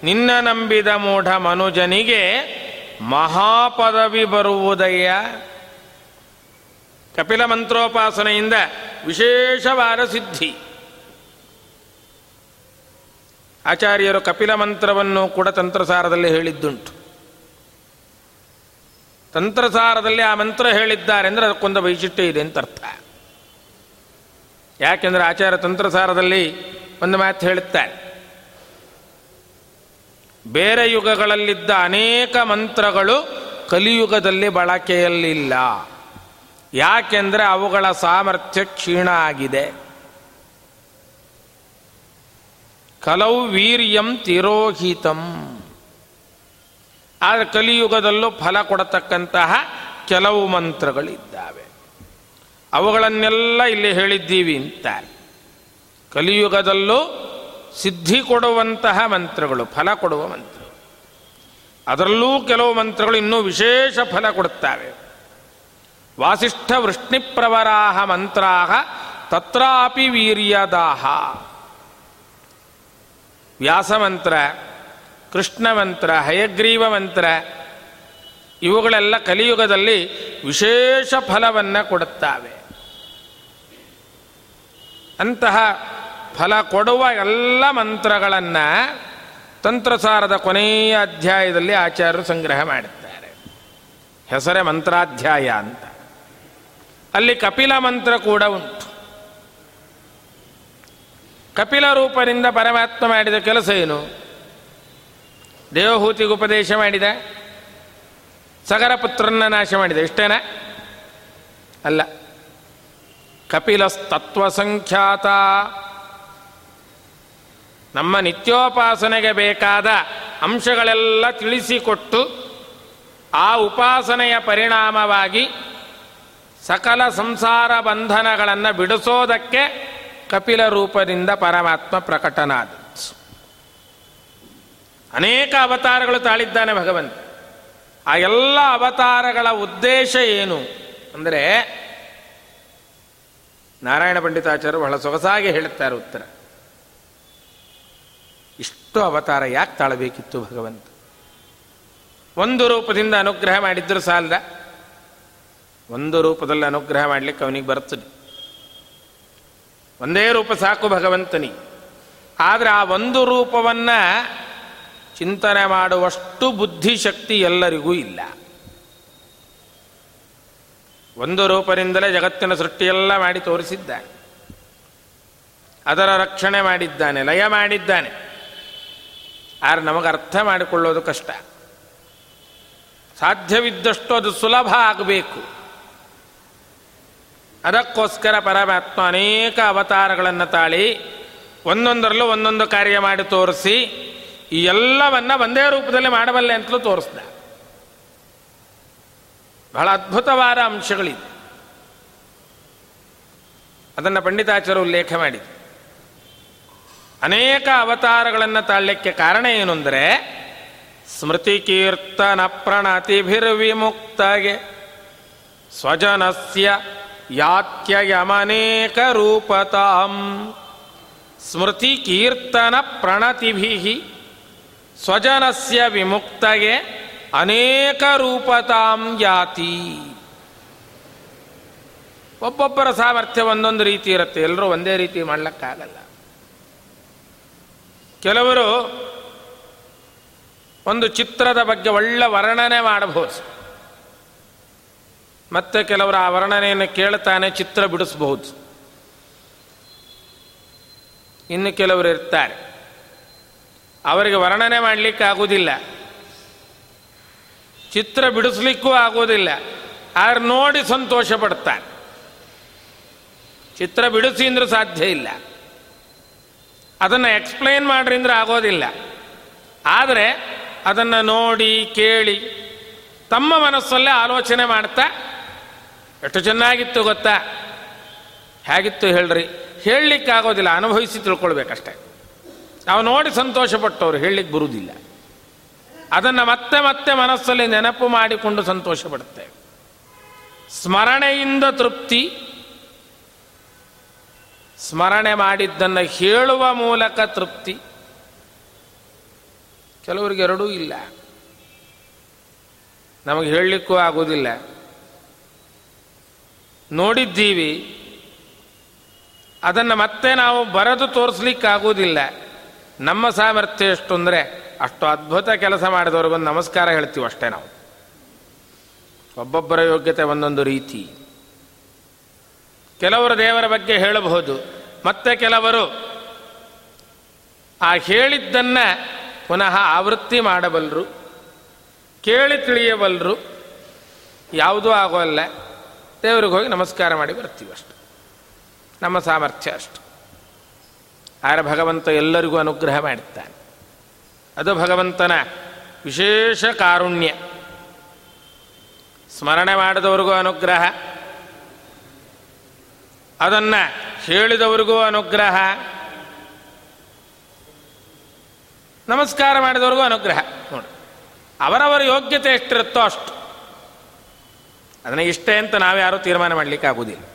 ನಿನ್ನ ನಂಬಿದ ಮೂಢ ಮನುಜನಿಗೆ ಮಹಾಪದವಿ ಬರುವುದಯ್ಯ. ಕಪಿಲ ಮಂತ್ರೋಪಾಸನೆಯಿಂದ ವಿಶೇಷವಾದ ಸಿದ್ಧಿ. ಆಚಾರ್ಯರು ಕಪಿಲ ಮಂತ್ರವನ್ನು ಕೂಡ ತಂತ್ರಸಾರದಲ್ಲಿ ಹೇಳಿದ್ದುಂಟು. ತಂತ್ರಸಾರದಲ್ಲಿ ಆ ಮಂತ್ರ ಹೇಳಿದ್ದಾರೆ ಅಂದರೆ ಅದಕ್ಕೊಂದು ವೈಶಿಷ್ಟ್ಯ ಇದೆ ಅಂತ ಅರ್ಥ. ಯಾಕೆಂದರೆ ಆಚಾರ್ಯ ತಂತ್ರಸಾರದಲ್ಲಿ ಒಂದು ಮಾತು ಹೇಳುತ್ತಾರೆ, ಬೇರೆ ಯುಗಗಳಲ್ಲಿದ್ದ ಅನೇಕ ಮಂತ್ರಗಳು ಕಲಿಯುಗದಲ್ಲಿ ಬಳಕೆಯಲ್ಲಿಲ್ಲ. ಯಾಕೆಂದರೆ ಅವುಗಳ ಸಾಮರ್ಥ್ಯ ಕ್ಷೀಣ ಆಗಿದೆ. ಕಲೌ ವೀರ್ಯಂ ತಿರೋಹಿತಂ. ಆದರೆ ಕಲಿಯುಗದಲ್ಲೂ ಫಲ ಕೊಡತಕ್ಕಂತಹ ಕೆಲವು ಮಂತ್ರಗಳಿದ್ದಾವೆ, ಅವುಗಳನ್ನೆಲ್ಲ ಇಲ್ಲಿ ಹೇಳಿದ್ದೀವಿ ಅಂತ. ಕಲಿಯುಗದಲ್ಲೂ ಸಿದ್ಧಿ ಕೊಡುವಂತಹ ಮಂತ್ರಗಳು, ಫಲ ಕೊಡುವ ಮಂತ್ರ. ಅದರಲ್ಲೂ ಕೆಲವು ಮಂತ್ರಗಳು ಇನ್ನೂ ವಿಶೇಷ ಫಲ ಕೊಡುತ್ತವೆ. ವಾಸಿಷ್ಠ ವೃಷ್ಣಿಪ್ರವರಾಹ ಮಂತ್ರಾಹ ತತ್ರಾಪಿ ವೀರ್ಯದಾಹ. ವ್ಯಾಸಮಂತ್ರ, ಕೃಷ್ಣ ಮಂತ್ರ, ಹಯಗ್ರೀವ ಮಂತ್ರ ಇವುಗಳೆಲ್ಲ ಕಲಿಯುಗದಲ್ಲಿ ವಿಶೇಷ ಫಲವನ್ನು ಕೊಡುತ್ತವೆ. ಅಂತಹ ಫಲ ಕೊಡುವ ಎಲ್ಲ ಮಂತ್ರಗಳನ್ನು ತಂತ್ರಸಾರದ ಕೊನೆಯ ಅಧ್ಯಾಯದಲ್ಲಿ ಆಚಾರ್ಯರು ಸಂಗ್ರಹ ಮಾಡುತ್ತಾರೆ. ಹೆಸರೇ ಮಂತ್ರಾಧ್ಯಾಯ ಅಂತ. ಅಲ್ಲಿ ಕಪಿಲ ಮಂತ್ರ ಕೂಡ ಉಂಟು. ಕಪಿಲ ರೂಪದಿಂದ ಪರಮಾತ್ಮ ಮಾಡಿದ ಕೆಲಸ ಏನು? ದೇವಹೂತಿಗೆ ಉಪದೇಶ ಮಾಡಿದ, ಸಗರಪುತ್ರನ ನಾಶ ಮಾಡಿದ, ಇಷ್ಟೇನಾ? ಅಲ್ಲ. ಕಪಿಲಸ್ತತ್ವಸಂಖ್ಯಾತ, ನಮ್ಮ ನಿತ್ಯೋಪಾಸನೆಗೆ ಬೇಕಾದ ಅಂಶಗಳೆಲ್ಲ ತಿಳಿಸಿಕೊಟ್ಟು ಆ ಉಪಾಸನೆಯ ಪರಿಣಾಮವಾಗಿ ಸಕಲ ಸಂಸಾರ ಬಂಧನಗಳನ್ನು ಬಿಡಿಸೋದಕ್ಕೆ ಕಪಿಲ ರೂಪದಿಂದ ಪರಮಾತ್ಮ ಪ್ರಕಟನಾದ. ಅನೇಕ ಅವತಾರಗಳು ತಾಳಿದ್ದಾನೆ ಭಗವಂತ. ಆ ಎಲ್ಲ ಅವತಾರಗಳ ಉದ್ದೇಶ ಏನು ಅಂದರೆ, ನಾರಾಯಣ ಪಂಡಿತಾಚಾರ್ಯರು ಬಹಳ ಸೊಗಸಾಗಿ ಹೇಳುತ್ತಾರೆ ಉತ್ತರ. ಇಷ್ಟು ಅವತಾರ ಯಾಕೆ ತಾಳಬೇಕಿತ್ತು ಭಗವಂತ? ಒಂದು ರೂಪದಿಂದ ಅನುಗ್ರಹ ಮಾಡಿದ್ದರೂ ಸಾಲದ, ಒಂದು ರೂಪದಲ್ಲಿ ಅನುಗ್ರಹ ಮಾಡಲಿಕ್ಕೆ ಅವನಿಗೆ ಬರ್ತದೆ. ಒಂದೇ ರೂಪ ಸಾಕು ಭಗವಂತನಿಗೆ. ಆದರೆ ಆ ಒಂದು ರೂಪವನ್ನು ಚಿಂತನೆ ಮಾಡುವಷ್ಟು ಬುದ್ಧಿಶಕ್ತಿ ಎಲ್ಲರಿಗೂ ಇಲ್ಲ. ಒಂದು ರೂಪದಿಂದಲೇ ಜಗತ್ತಿನ ಸೃಷ್ಟಿಯೆಲ್ಲ ಮಾಡಿ ತೋರಿಸಿದ್ದಾನೆ, ಅದರ ರಕ್ಷಣೆ ಮಾಡಿದ್ದಾನೆ, ಲಯ ಮಾಡಿದ್ದಾನೆ. ಆದರೆ ನಮಗೆ ಅರ್ಥ ಮಾಡಿಕೊಳ್ಳೋದು ಕಷ್ಟ. ಸಾಧ್ಯವಿದ್ದಷ್ಟು ಅದು ಸುಲಭ ಆಗಬೇಕು. ಅದಕ್ಕೋಸ್ಕರ ಪರಮಾತ್ಮ ಅನೇಕ ಅವತಾರಗಳನ್ನು ತಾಳಿ ಒಂದೊಂದರಲ್ಲೂ ಒಂದೊಂದು ಕಾರ್ಯ ಮಾಡಿ ತೋರಿಸಿ ಈ ಎಲ್ಲವನ್ನು ಒಂದೇ ರೂಪದಲ್ಲಿ ಮಾಡಬಲ್ಲೆ ಅಂತಲೂ ತೋರಿಸ್ದ. ಬಹಳ ಅದ್ಭುತವಾದ ಅಂಶಗಳಿದೆ. ಅದನ್ನು ಪಂಡಿತಾಚಾರ್ಯರು ಉಲ್ಲೇಖ ಮಾಡಿದರು. ಅನೇಕ ಅವತಾರಗಳನ್ನು ತಾಳಲಿಕ್ಕೆ ಕಾರಣ ಏನು ಅಂದರೆ, ಸ್ಮೃತಿ ಕೀರ್ತನ ಪ್ರಣತಿಭಿರ್ವಿಮುಕ್ತಗೆ ಸ್ವಜನಸ್ಯ ಯಾತ್ಯಯಮನೇಕ ರೂಪತಾಂ. ಸ್ಮೃತಿ ಕೀರ್ತನ ಪ್ರಣತಿಭಿಹಿ ಸ್ವಜನಸ್ಯ ವಿಮುಕ್ತಗೆ ಅನೇಕ ರೂಪತಾಂ ಯಾತಿ. ಒಬ್ಬೊಬ್ಬರ ಸಾಮರ್ಥ್ಯ ಒಂದೊಂದು ರೀತಿ ಇರುತ್ತೆ, ಎಲ್ಲರೂ ಒಂದೇ ರೀತಿ ಮಾಡಲಿಕ್ಕಾಗಲ್ಲ. ಕೆಲವರು ಒಂದು ಚಿತ್ರದ ಬಗ್ಗೆ ಒಳ್ಳೆ ವರ್ಣನೆ ಮಾಡಬಹುದು, ಮತ್ತೆ ಕೆಲವರು ಆ ವರ್ಣನೆಯನ್ನು ಕೇಳ್ತಾನೆ ಚಿತ್ರ ಬಿಡಿಸಬಹುದು. ಇನ್ನು ಕೆಲವರು ಇರ್ತಾರೆ, ಅವರಿಗೆ ವರ್ಣನೆ ಮಾಡಲಿಕ್ಕೆ ಆಗೋದಿಲ್ಲ, ಚಿತ್ರ ಬಿಡಿಸ್ಲಿಕ್ಕೂ ಆಗೋದಿಲ್ಲ, ಆದರೆ ನೋಡಿ ಸಂತೋಷ ಪಡ್ತಾರೆ. ಚಿತ್ರ ಬಿಡಿಸಿ ಅಂದರೂ ಸಾಧ್ಯ ಇಲ್ಲ. ಅದನ್ನು ಎಕ್ಸ್ಪ್ಲೇನ್ ಮಾಡ್ರಿಂದ್ರೆ ಆಗೋದಿಲ್ಲ. ಆದರೆ ಅದನ್ನು ನೋಡಿ ಕೇಳಿ ತಮ್ಮ ಮನಸ್ಸಲ್ಲೇ ಆಲೋಚನೆ ಮಾಡ್ತಾ ಎಷ್ಟು ಚೆನ್ನಾಗಿತ್ತು ಗೊತ್ತಾ, ಹೇಗಿತ್ತು ಹೇಳ್ರಿ, ಹೇಳಲಿಕ್ಕಾಗೋದಿಲ್ಲ, ಅನುಭವಿಸಿ ತಿಳ್ಕೊಳ್ಬೇಕಷ್ಟೆ. ನಾವು ನೋಡಿ ಸಂತೋಷಪಟ್ಟವ್ರು ಹೇಳಲಿಕ್ಕೆ ಬರುವುದಿಲ್ಲ. ಅದನ್ನು ಮತ್ತೆ ಮತ್ತೆ ಮನಸ್ಸಲ್ಲಿ ನೆನಪು ಮಾಡಿಕೊಂಡು ಸಂತೋಷ ಪಡುತ್ತೇವೆ. ಸ್ಮರಣೆಯಿಂದ ತೃಪ್ತಿ, ಸ್ಮರಣೆ ಮಾಡಿದ್ದನ್ನು ಹೇಳುವ ಮೂಲಕ ತೃಪ್ತಿ. ಕೆಲವರಿಗೆ ಎರಡೂ ಇಲ್ಲ, ನಮಗೆ ಹೇಳಲಿಕ್ಕೂ ಆಗೋದಿಲ್ಲ. ನೋಡಿದ್ದೀವಿ, ಅದನ್ನು ಮತ್ತೆ ನಾವು ಬರೆದು ತೋರಿಸ್ಲಿಕ್ಕಾಗೋದಿಲ್ಲ. ನಮ್ಮ ಸಾಮರ್ಥ್ಯ ಎಷ್ಟು ಅಂದರೆ ಅಷ್ಟು ಅದ್ಭುತ ಕೆಲಸ ಮಾಡಿದವರು ಬಂದು ನಮಸ್ಕಾರ ಹೇಳ್ತೀವಿ ಅಷ್ಟೇ. ನಾವು ಒಬ್ಬೊಬ್ಬರ ಯೋಗ್ಯತೆ ಒಂದೊಂದು ರೀತಿ. ಕೆಲವರು ದೇವರ ಬಗ್ಗೆ ಹೇಳಬಹುದು, ಮತ್ತೆ ಕೆಲವರು ಆ ಹೇಳಿದ್ದನ್ನು ಪುನಃ ಆವೃತ್ತಿ ಮಾಡಬಲ್ಲರು, ಕೇಳಿ ತಿಳಿಯಬಲ್ಲರು. ಯಾವುದೂ ಆಗೋಲ್ಲ, ದೇವರಿಗೆ ಹೋಗಿ ನಮಸ್ಕಾರ ಮಾಡಿ ಬರ್ತೀವಿ ಅಷ್ಟು, ನಮ್ಮ ಸಾಮರ್ಥ್ಯ ಅಷ್ಟು. ಆದರೆ ಭಗವಂತ ಎಲ್ಲರಿಗೂ ಅನುಗ್ರಹ ಮಾಡುತ್ತಾನೆ. ಅದು ಭಗವಂತನ ವಿಶೇಷ ಕಾರುಣ್ಯ. ಸ್ಮರಣೆ ಮಾಡಿದವ್ರಿಗೂ ಅನುಗ್ರಹ, ಅದನ್ನು ಹೇಳಿದವ್ರಿಗೂ ಅನುಗ್ರಹ, ನಮಸ್ಕಾರ ಮಾಡಿದವ್ರಿಗೂ ಅನುಗ್ರಹ. ನೋಡಿ, ಅವರವರ ಯೋಗ್ಯತೆ ಎಷ್ಟಿರುತ್ತೋ ಅಷ್ಟು. ಅದನ್ನು ಇಷ್ಟೇ ಅಂತ ನಾವ್ಯಾರೂ ತೀರ್ಮಾನ ಮಾಡಲಿಕ್ಕಾಗೋದಿಲ್ಲ.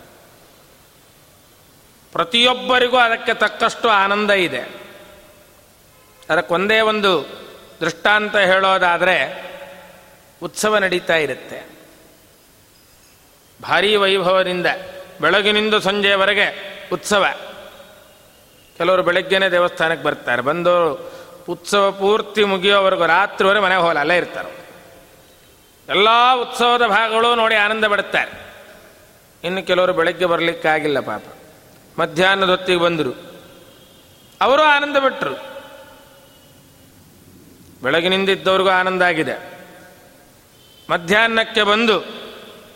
ಪ್ರತಿಯೊಬ್ಬರಿಗೂ ಅದಕ್ಕೆ ತಕ್ಕಷ್ಟು ಆನಂದ ಇದೆ. ಅದಕ್ಕೊಂದೇ ಒಂದು ದೃಷ್ಟಾಂತ ಹೇಳೋದಾದರೆ, ಉತ್ಸವ ನಡೀತಾ ಇರುತ್ತೆ ಭಾರೀ ವೈಭವದಿಂದ, ಬೆಳಗಿನಿಂದ ಸಂಜೆಯವರೆಗೆ ಉತ್ಸವ. ಕೆಲವರು ಬೆಳಗ್ಗೆನೇ ದೇವಸ್ಥಾನಕ್ಕೆ ಬರ್ತಾರೆ, ಬಂದು ಉತ್ಸವ ಪೂರ್ತಿ ಮುಗಿಯೋವರೆಗೂ, ರಾತ್ರಿವರೆಗೆ ಮನೆ ಹೋಗಲ್ಲ, ಅಲ್ಲೇ ಇರ್ತಾರೆ. ಎಲ್ಲ ಉತ್ಸವದ ಭಾಗಗಳು ನೋಡಿ ಆನಂದ ಪಡ್ತಾರೆ. ಇನ್ನು ಕೆಲವರು ಬೆಳಗ್ಗೆ ಬರಲಿಕ್ಕಾಗಿಲ್ಲ ಪಾಪ, ಮಧ್ಯಾಹ್ನದೊತ್ತಿಗೆ ಬಂದರು, ಅವರು ಆನಂದ ಬಿಟ್ಟರು. ಬೆಳಗಿನಿಂದ ಇದ್ದವ್ರಿಗೂ ಆನಂದ ಆಗಿದೆ, ಮಧ್ಯಾಹ್ನಕ್ಕೆ ಬಂದು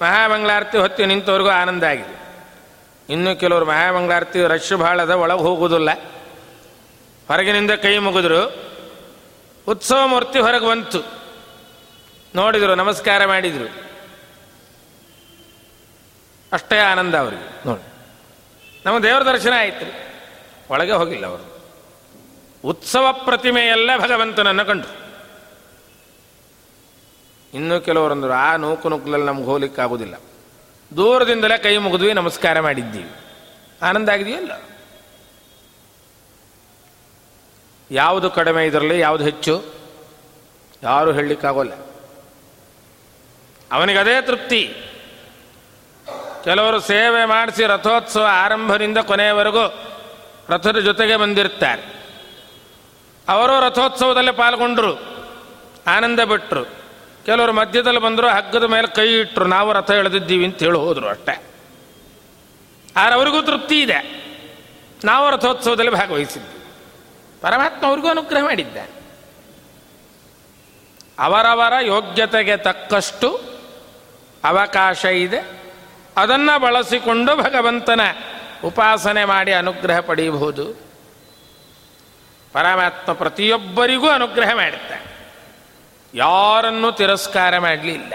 ಮಹಾಮಂಗಳಾರತಿ ಹೊತ್ತಿ ನಿಂತವ್ರಿಗೂ ಆನಂದ ಆಗಿದೆ. ಇನ್ನು ಕೆಲವರು ಮಹಾಮಂಗಳಾರತಿ ರಶ್ ಭಾಳದ, ಒಳಗೆ ಹೋಗೋದಿಲ್ಲ, ಹೊರಗಿನಿಂದ ಕೈ ಮುಗಿದ್ರು, ಉತ್ಸವ ಮೂರ್ತಿ ಹೊರಗೆ ಬಂತು, ನೋಡಿದರು, ನಮಸ್ಕಾರ ಮಾಡಿದರು, ಅಷ್ಟೇ ಆನಂದ ಅವರಿಗೆ. ನೋಡಿ, ನಮ್ಮ ದೇವರ ದರ್ಶನ ಆಯಿತು, ಒಳಗೆ ಹೋಗಿಲ್ಲ ಅವರು. ಉತ್ಸವ ಪ್ರತಿಮೆಯಲ್ಲೇ ಭಗವಂತನನ್ನು ಕಂಡ್ರು. ಇನ್ನೂ ಕೆಲವರಂದರು, ಆ ನೂಕು ನುಗ್ಲಲ್ಲಿ ನಮ್ಗೆ ಹೋಗ್ಲಿಕ್ಕಾಗೋದಿಲ್ಲ, ದೂರದಿಂದಲೇ ಕೈ ಮುಗಿದ್ವಿ, ನಮಸ್ಕಾರ ಮಾಡಿದ್ದೀವಿ, ಆನಂದ ಆಗಿದೆಯಲ್ಲ. ಯಾವುದು ಕಡಿಮೆ ಇದರಲ್ಲಿ, ಯಾವುದು ಹೆಚ್ಚು, ಯಾರೂ ಹೇಳಲಿಕ್ಕಾಗೋಲ್ಲ. ಅವನಿಗದೇ ತೃಪ್ತಿ. ಕೆಲವರು ಸೇವೆ ಮಾಡಿಸಿ ರಥೋತ್ಸವ ಆರಂಭದಿಂದ ಕೊನೆಯವರೆಗೂ ರಥದ ಜೊತೆಗೆ ಬಂದಿರ್ತಾರೆ, ಅವರು ರಥೋತ್ಸವದಲ್ಲೇ ಪಾಲ್ಗೊಂಡ್ರು, ಆನಂದ ಬಿಟ್ಟರು. ಕೆಲವರು ಮಧ್ಯದಲ್ಲಿ ಬಂದರು, ಹಗ್ಗದ ಮೇಲೆ ಕೈ ಇಟ್ಟರು, ನಾವು ರಥ ಎಳೆದಿದ್ದೀವಿ ಅಂತ ಹೇಳಿ ಹೋದರು ಅಷ್ಟೇ. ಆದರೆ ಅವ್ರಿಗೂ ತೃಪ್ತಿ ಇದೆ, ನಾವು ರಥೋತ್ಸವದಲ್ಲಿ ಭಾಗವಹಿಸಿದ್ವಿ. ಪರಮಾತ್ಮ ಅವ್ರಿಗೂ ಅನುಗ್ರಹ ಮಾಡಿದ್ದಾನೆ. ಅವರವರ ಯೋಗ್ಯತೆಗೆ ತಕ್ಕಷ್ಟು ಅವಕಾಶ ಇದೆ, ಅದನ್ನು ಬಳಸಿಕೊಂಡು ಭಗವಂತನ ಉಪಾಸನೆ ಮಾಡಿ ಅನುಗ್ರಹ ಪಡೆಯಬಹುದು. ಪರಮಾತ್ಮ ಪ್ರತಿಯೊಬ್ಬರಿಗೂ ಅನುಗ್ರಹ ಮಾಡುತ್ತಾನೆ, ಯಾರನ್ನೂ ತಿರಸ್ಕಾರ ಮಾಡಲಿಲ್ಲ.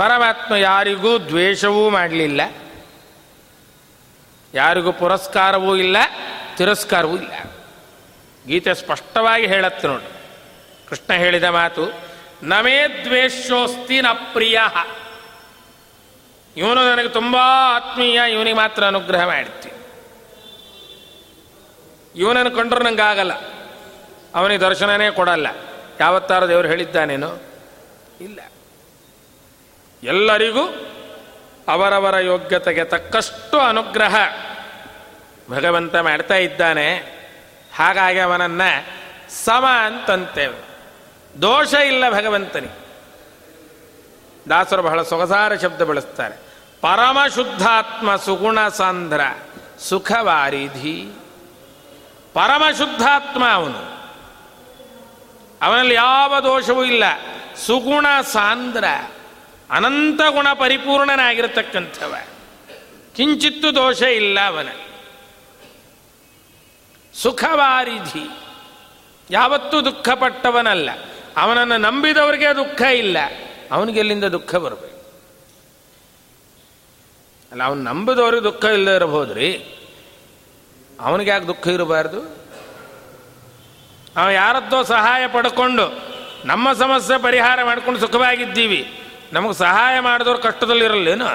ಪರಮಾತ್ಮ ಯಾರಿಗೂ ದ್ವೇಷವೂ ಮಾಡಲಿಲ್ಲ, ಯಾರಿಗೂ ಪುರಸ್ಕಾರವೂ ಇಲ್ಲ, ತಿರಸ್ಕಾರವೂ ಇಲ್ಲ. ಗೀತೆ ಸ್ಪಷ್ಟವಾಗಿ ಹೇಳುತ್ತೆ ನೋಡಿ, ಕೃಷ್ಣ ಹೇಳಿದ ಮಾತು, ನಮೇ ದ್ವೇಷೋಸ್ತಿ ನ ಪ್ರಿಯ. ಇವನು ನನಗೆ ತುಂಬ ಆತ್ಮೀಯ, ಇವನಿಗೆ ಮಾತ್ರ ಅನುಗ್ರಹ ಮಾಡ್ತೀನಿ. ಇವನನ್ನು ಕಂಡ್ರೆ ನಂಗಾಗಲ್ಲ, ಅವನಿಗೆ ದರ್ಶನನೇ ಕೊಡಲ್ಲ. ಯಾವತ್ತಾರ ದೇವರು ಹೇಳಿದ್ದಾನೇನು? ಇಲ್ಲ. ಎಲ್ಲರಿಗೂ ಅವರವರ ಯೋಗ್ಯತೆಗೆ ತಕ್ಕಷ್ಟು ಅನುಗ್ರಹ ಭಗವಂತ ಮಾಡ್ತಾ ಇದ್ದಾನೆ. ಹಾಗಾಗಿ ಅವನನ್ನು ಸಮ ಅಂತಂತೇವೆ, ದೋಷ ಇಲ್ಲ ಭಗವಂತನಿಗೆ. ದಾಸರು ಬಹಳ ಸೊಗಸಾರ ಶಬ್ದ ಬಳಸ್ತಾರೆ, ಪರಮಶುದ್ಧಾತ್ಮ ಸುಗುಣ ಸಾಂದ್ರ ಸುಖವಾರಿಧಿ. ಪರಮಶುದ್ಧಾತ್ಮ ಅವನು, ಅವನಲ್ಲಿ ಯಾವ ದೋಷವೂ ಇಲ್ಲ. ಸುಗುಣ ಸಾಂದ್ರ, ಅನಂತ ಗುಣ ಪರಿಪೂರ್ಣನಾಗಿರತಕ್ಕಂಥವ, ಕಿಂಚಿತ್ತೂ ದೋಷ ಇಲ್ಲ ಅವನಲ್ಲಿ. ಸುಖವಾರಿಧಿ. ಯಾವತ್ತೂ ದುಃಖಪಟ್ಟವನಲ್ಲ, ಅವನನ್ನು ನಂಬಿದವರಿಗೆ ದುಃಖ ಇಲ್ಲ, ಅವನಿಗೆಲ್ಲಿಂದ ದುಃಖ ಬರಬೇಕು ಅಲ್ಲ. ಅವನು ನಂಬಿದವ್ರಿಗೆ ದುಃಖ ಇಲ್ಲದೆ ಇರಬಹುದು ರೀ, ಅವನಿಗೆ ಯಾಕೆ ದುಃಖ ಇರಬಾರ್ದು? ನಾವು ಯಾರದ್ದೋ ಸಹಾಯ ಪಡ್ಕೊಂಡು ನಮ್ಮ ಸಮಸ್ಯೆ ಪರಿಹಾರ ಮಾಡಿಕೊಂಡು ಸುಖವಾಗಿದ್ದೀವಿ, ನಮಗೆ ಸಹಾಯ ಮಾಡಿದವರು ಕಷ್ಟದಲ್ಲಿರಲ್ಲೇನು?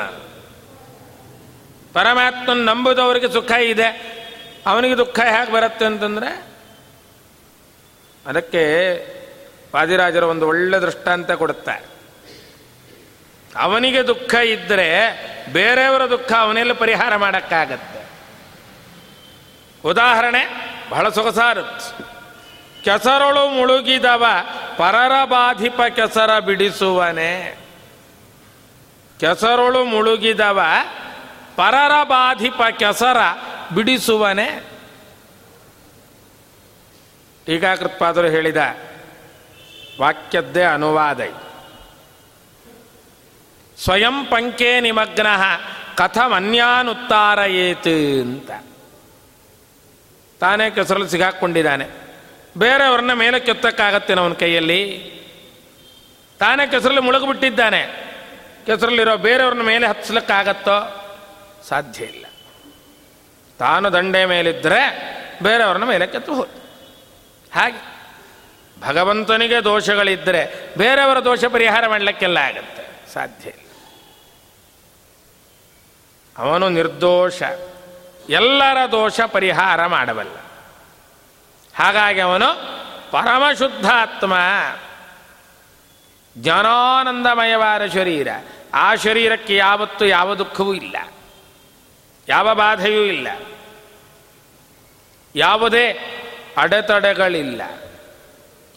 ಪರಮಾತ್ಮನ ನಂಬಿದವರಿಗೆ ಸುಖ ಇದೆ, ಅವನಿಗೆ ದುಃಖ ಹೇಗೆ ಬರುತ್ತೆ ಅಂತಂದರೆ, ಅದಕ್ಕೆ ಪಾದಿರಾಜರು ಒಂದು ಒಳ್ಳೆ ದೃಷ್ಟಾಂತ ಕೊಡುತ್ತಾರೆ. ಅವನಿಗೆ ದುಃಖ ಇದ್ದರೆ ಬೇರೆಯವರ ದುಃಖ ಅವನೆಲ್ಲ ಪರಿಹಾರ ಮಾಡೋಕ್ಕಾಗತ್ತೆ. ಉದಾಹರಣೆ ಬಹಳ ಸೊಗಸಾರುತ್ತೆ. ಕೆಸರೊಳು ಮುಳುಗಿದವ ಪರರ ಬಾಧಿಪ ಕೆಸರ ಬಿಡಿಸುವನೆ. ಕೆಸರೊಳು ಮುಳುಗಿದವ ಪರರ ಬಾಧಿಪ ಕೆಸರ ಬಿಡಿಸುವನೆ. ಟೀಕಾಕೃತ್ಪಾದರು ಹೇಳಿದ ವಾಕ್ಯದ್ದೇ ಅನುವಾದ. ಸ್ವಯಂ ಪಂಕೇ ನಿಮಗ್ನ ಕಥಂ ಅನ್ಯಾನುತ್ತಾರಯೇತು ಅಂತ. ತಾನೇ ಕೆಸರಲ್ಲಿ ಸಿಗಾಕೊಂಡಿದ್ದಾನೆ, ಬೇರೆಯವ್ರನ್ನ ಮೇಲೆ ಕೆತ್ತಕ್ಕಾಗತ್ತೇನೋ ಅವನ ಕೈಯಲ್ಲಿ? ತಾನೇ ಕೆಸರಲ್ಲಿ ಮುಳುಗಿಬಿಟ್ಟಿದ್ದಾನೆ, ಕೆಸರಲ್ಲಿರೋ ಬೇರೆಯವ್ರನ್ನ ಮೇಲೆ ಹತ್ತಿಸ್ಲಿಕ್ಕಾಗತ್ತೋ? ಸಾಧ್ಯ ಇಲ್ಲ. ತಾನು ದಂಡೆ ಮೇಲಿದ್ದರೆ ಬೇರೆಯವ್ರನ್ನ ಮೇಲೆ ಕೆತ್ತು ಹೋಯ್ತು. ಹಾಗೆ ಭಗವಂತನಿಗೆ ದೋಷಗಳಿದ್ದರೆ ಬೇರೆಯವರ ದೋಷ ಪರಿಹಾರ ಮಾಡಲಿಕ್ಕೆಲ್ಲ ಆಗತ್ತೆ? ಸಾಧ್ಯ ಇಲ್ಲ. ಅವನು ನಿರ್ದೋಷ, ಎಲ್ಲರ ದೋಷ ಪರಿಹಾರ ಮಾಡಬಲ್ಲ. ಹಾಗಾಗಿ ಅವನು ಪರಮಶುದ್ಧಾತ್ಮ, ಜ್ಞಾನಾನಂದಮಯವಾದ ಶರೀರ. ಆ ಶರೀರಕ್ಕೆ ಯಾವತ್ತೂ ಯಾವ ದುಃಖವೂ ಇಲ್ಲ, ಯಾವ ಬಾಧೆಯೂ ಇಲ್ಲ, ಯಾವುದೇ ಅಡೆತಡೆಗಳಿಲ್ಲ.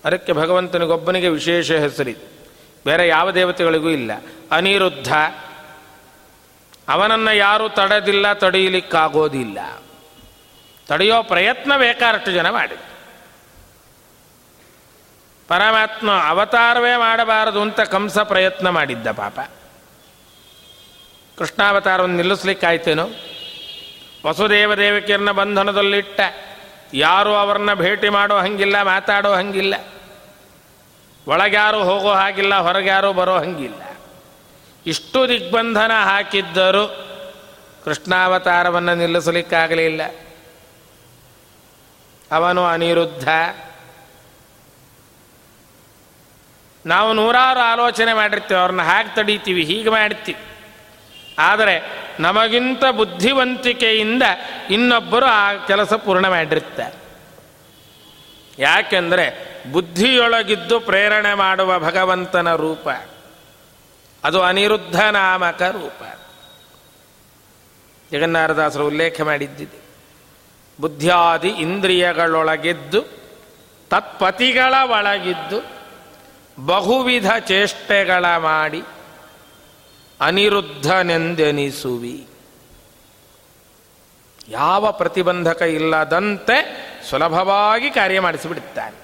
ಅದಕ್ಕೆ ಭಗವಂತನಿಗೊಬ್ಬನಿಗೆ ವಿಶೇಷ ಹೆಸರಿದೆ, ಬೇರೆ ಯಾವ ದೇವತೆಗಳಿಗೂ ಇಲ್ಲ. ಅನಿರುದ್ಧ, ಅವನನ್ನು ಯಾರೂ ತಡೆದಿಲ್ಲ, ತಡೆಯಲಿಕ್ಕಾಗೋದಿಲ್ಲ. ತಡೆಯೋ ಪ್ರಯತ್ನ ಬೇಕಾರಷ್ಟು ಜನ ಮಾಡಿದ್ರು. ಪರಮಾತ್ಮ ಅವತಾರವೇ ಮಾಡಬಾರದು ಅಂತ ಕಂಸ ಪ್ರಯತ್ನ ಮಾಡಿದ್ದ ಪಾಪ. ಕೃಷ್ಣಾವತಾರವನ್ನು ನಿಲ್ಲಿಸ್ಲಿಕ್ಕಾಯ್ತೇನೋ? ವಸುದೇವ ದೇವಕಿಯರನ್ನ ಬಂಧನದಲ್ಲಿಟ್ಟ, ಯಾರೂ ಅವರನ್ನ ಭೇಟಿ ಮಾಡೋ ಹಂಗಿಲ್ಲ, ಮಾತಾಡೋ ಹಂಗಿಲ್ಲ, ಒಳಗ್ಯಾರು ಹೋಗೋ ಹಾಗಿಲ್ಲ, ಹೊರಗ್ಯಾರು ಬರೋ ಹಂಗಿಲ್ಲ. ಇಷ್ಟು ದಿಗ್ಬಂಧನ ಹಾಕಿದ್ದರೂ ಕೃಷ್ಣಾವತಾರವನ್ನು ನಿಲ್ಲಿಸಲಿಕ್ಕಾಗಲಿಲ್ಲ. ಅವನು ಅನಿರುದ್ಧ. ನಾವು ನೂರಾರು ಆಲೋಚನೆ ಮಾಡಿರ್ತೀವಿ, ಅವ್ರನ್ನ ಹಾಗೆ ತಡೀತೀವಿ, ಹೀಗೆ ಮಾಡ್ತೀವಿ. ಆದರೆ ನಮಗಿಂತ ಬುದ್ಧಿವಂತಿಕೆಯಿಂದ ಇನ್ನೊಬ್ಬರು ಆ ಕೆಲಸ ಪೂರ್ಣ ಮಾಡಿರ್ತಾರೆ. ಯಾಕೆಂದರೆ ಬುದ್ಧಿಯೊಳಗಿದ್ದು ಪ್ರೇರಣೆ ಮಾಡುವ ಭಗವಂತನ ರೂಪ ಅದು ಅನಿರುದ್ಧ ನಾಮಕ ರೂಪ. ಜಗನ್ನಾಥದಾಸರು ಉಲ್ಲೇಖ ಮಾಡಿದ್ದಿದೆ, ಬುದ್ಧಿಯಾದಿ ಇಂದ್ರಿಯಗಳೊಳಗಿದ್ದು ತತ್ಪತಿಗಳ ಒಳಗಿದ್ದು ಬಹುವಿಧ ಚೇಷ್ಟೆಗಳ ಮಾಡಿ ಅನಿರುದ್ಧನೆಂದೆನಿಸುವಿ. ಯಾವ ಪ್ರತಿಬಂಧಕ ಇಲ್ಲದಂತೆ ಸುಲಭವಾಗಿ ಕಾರ್ಯ ಮಾಡಿಸಿಬಿಡುತ್ತಾನೆ.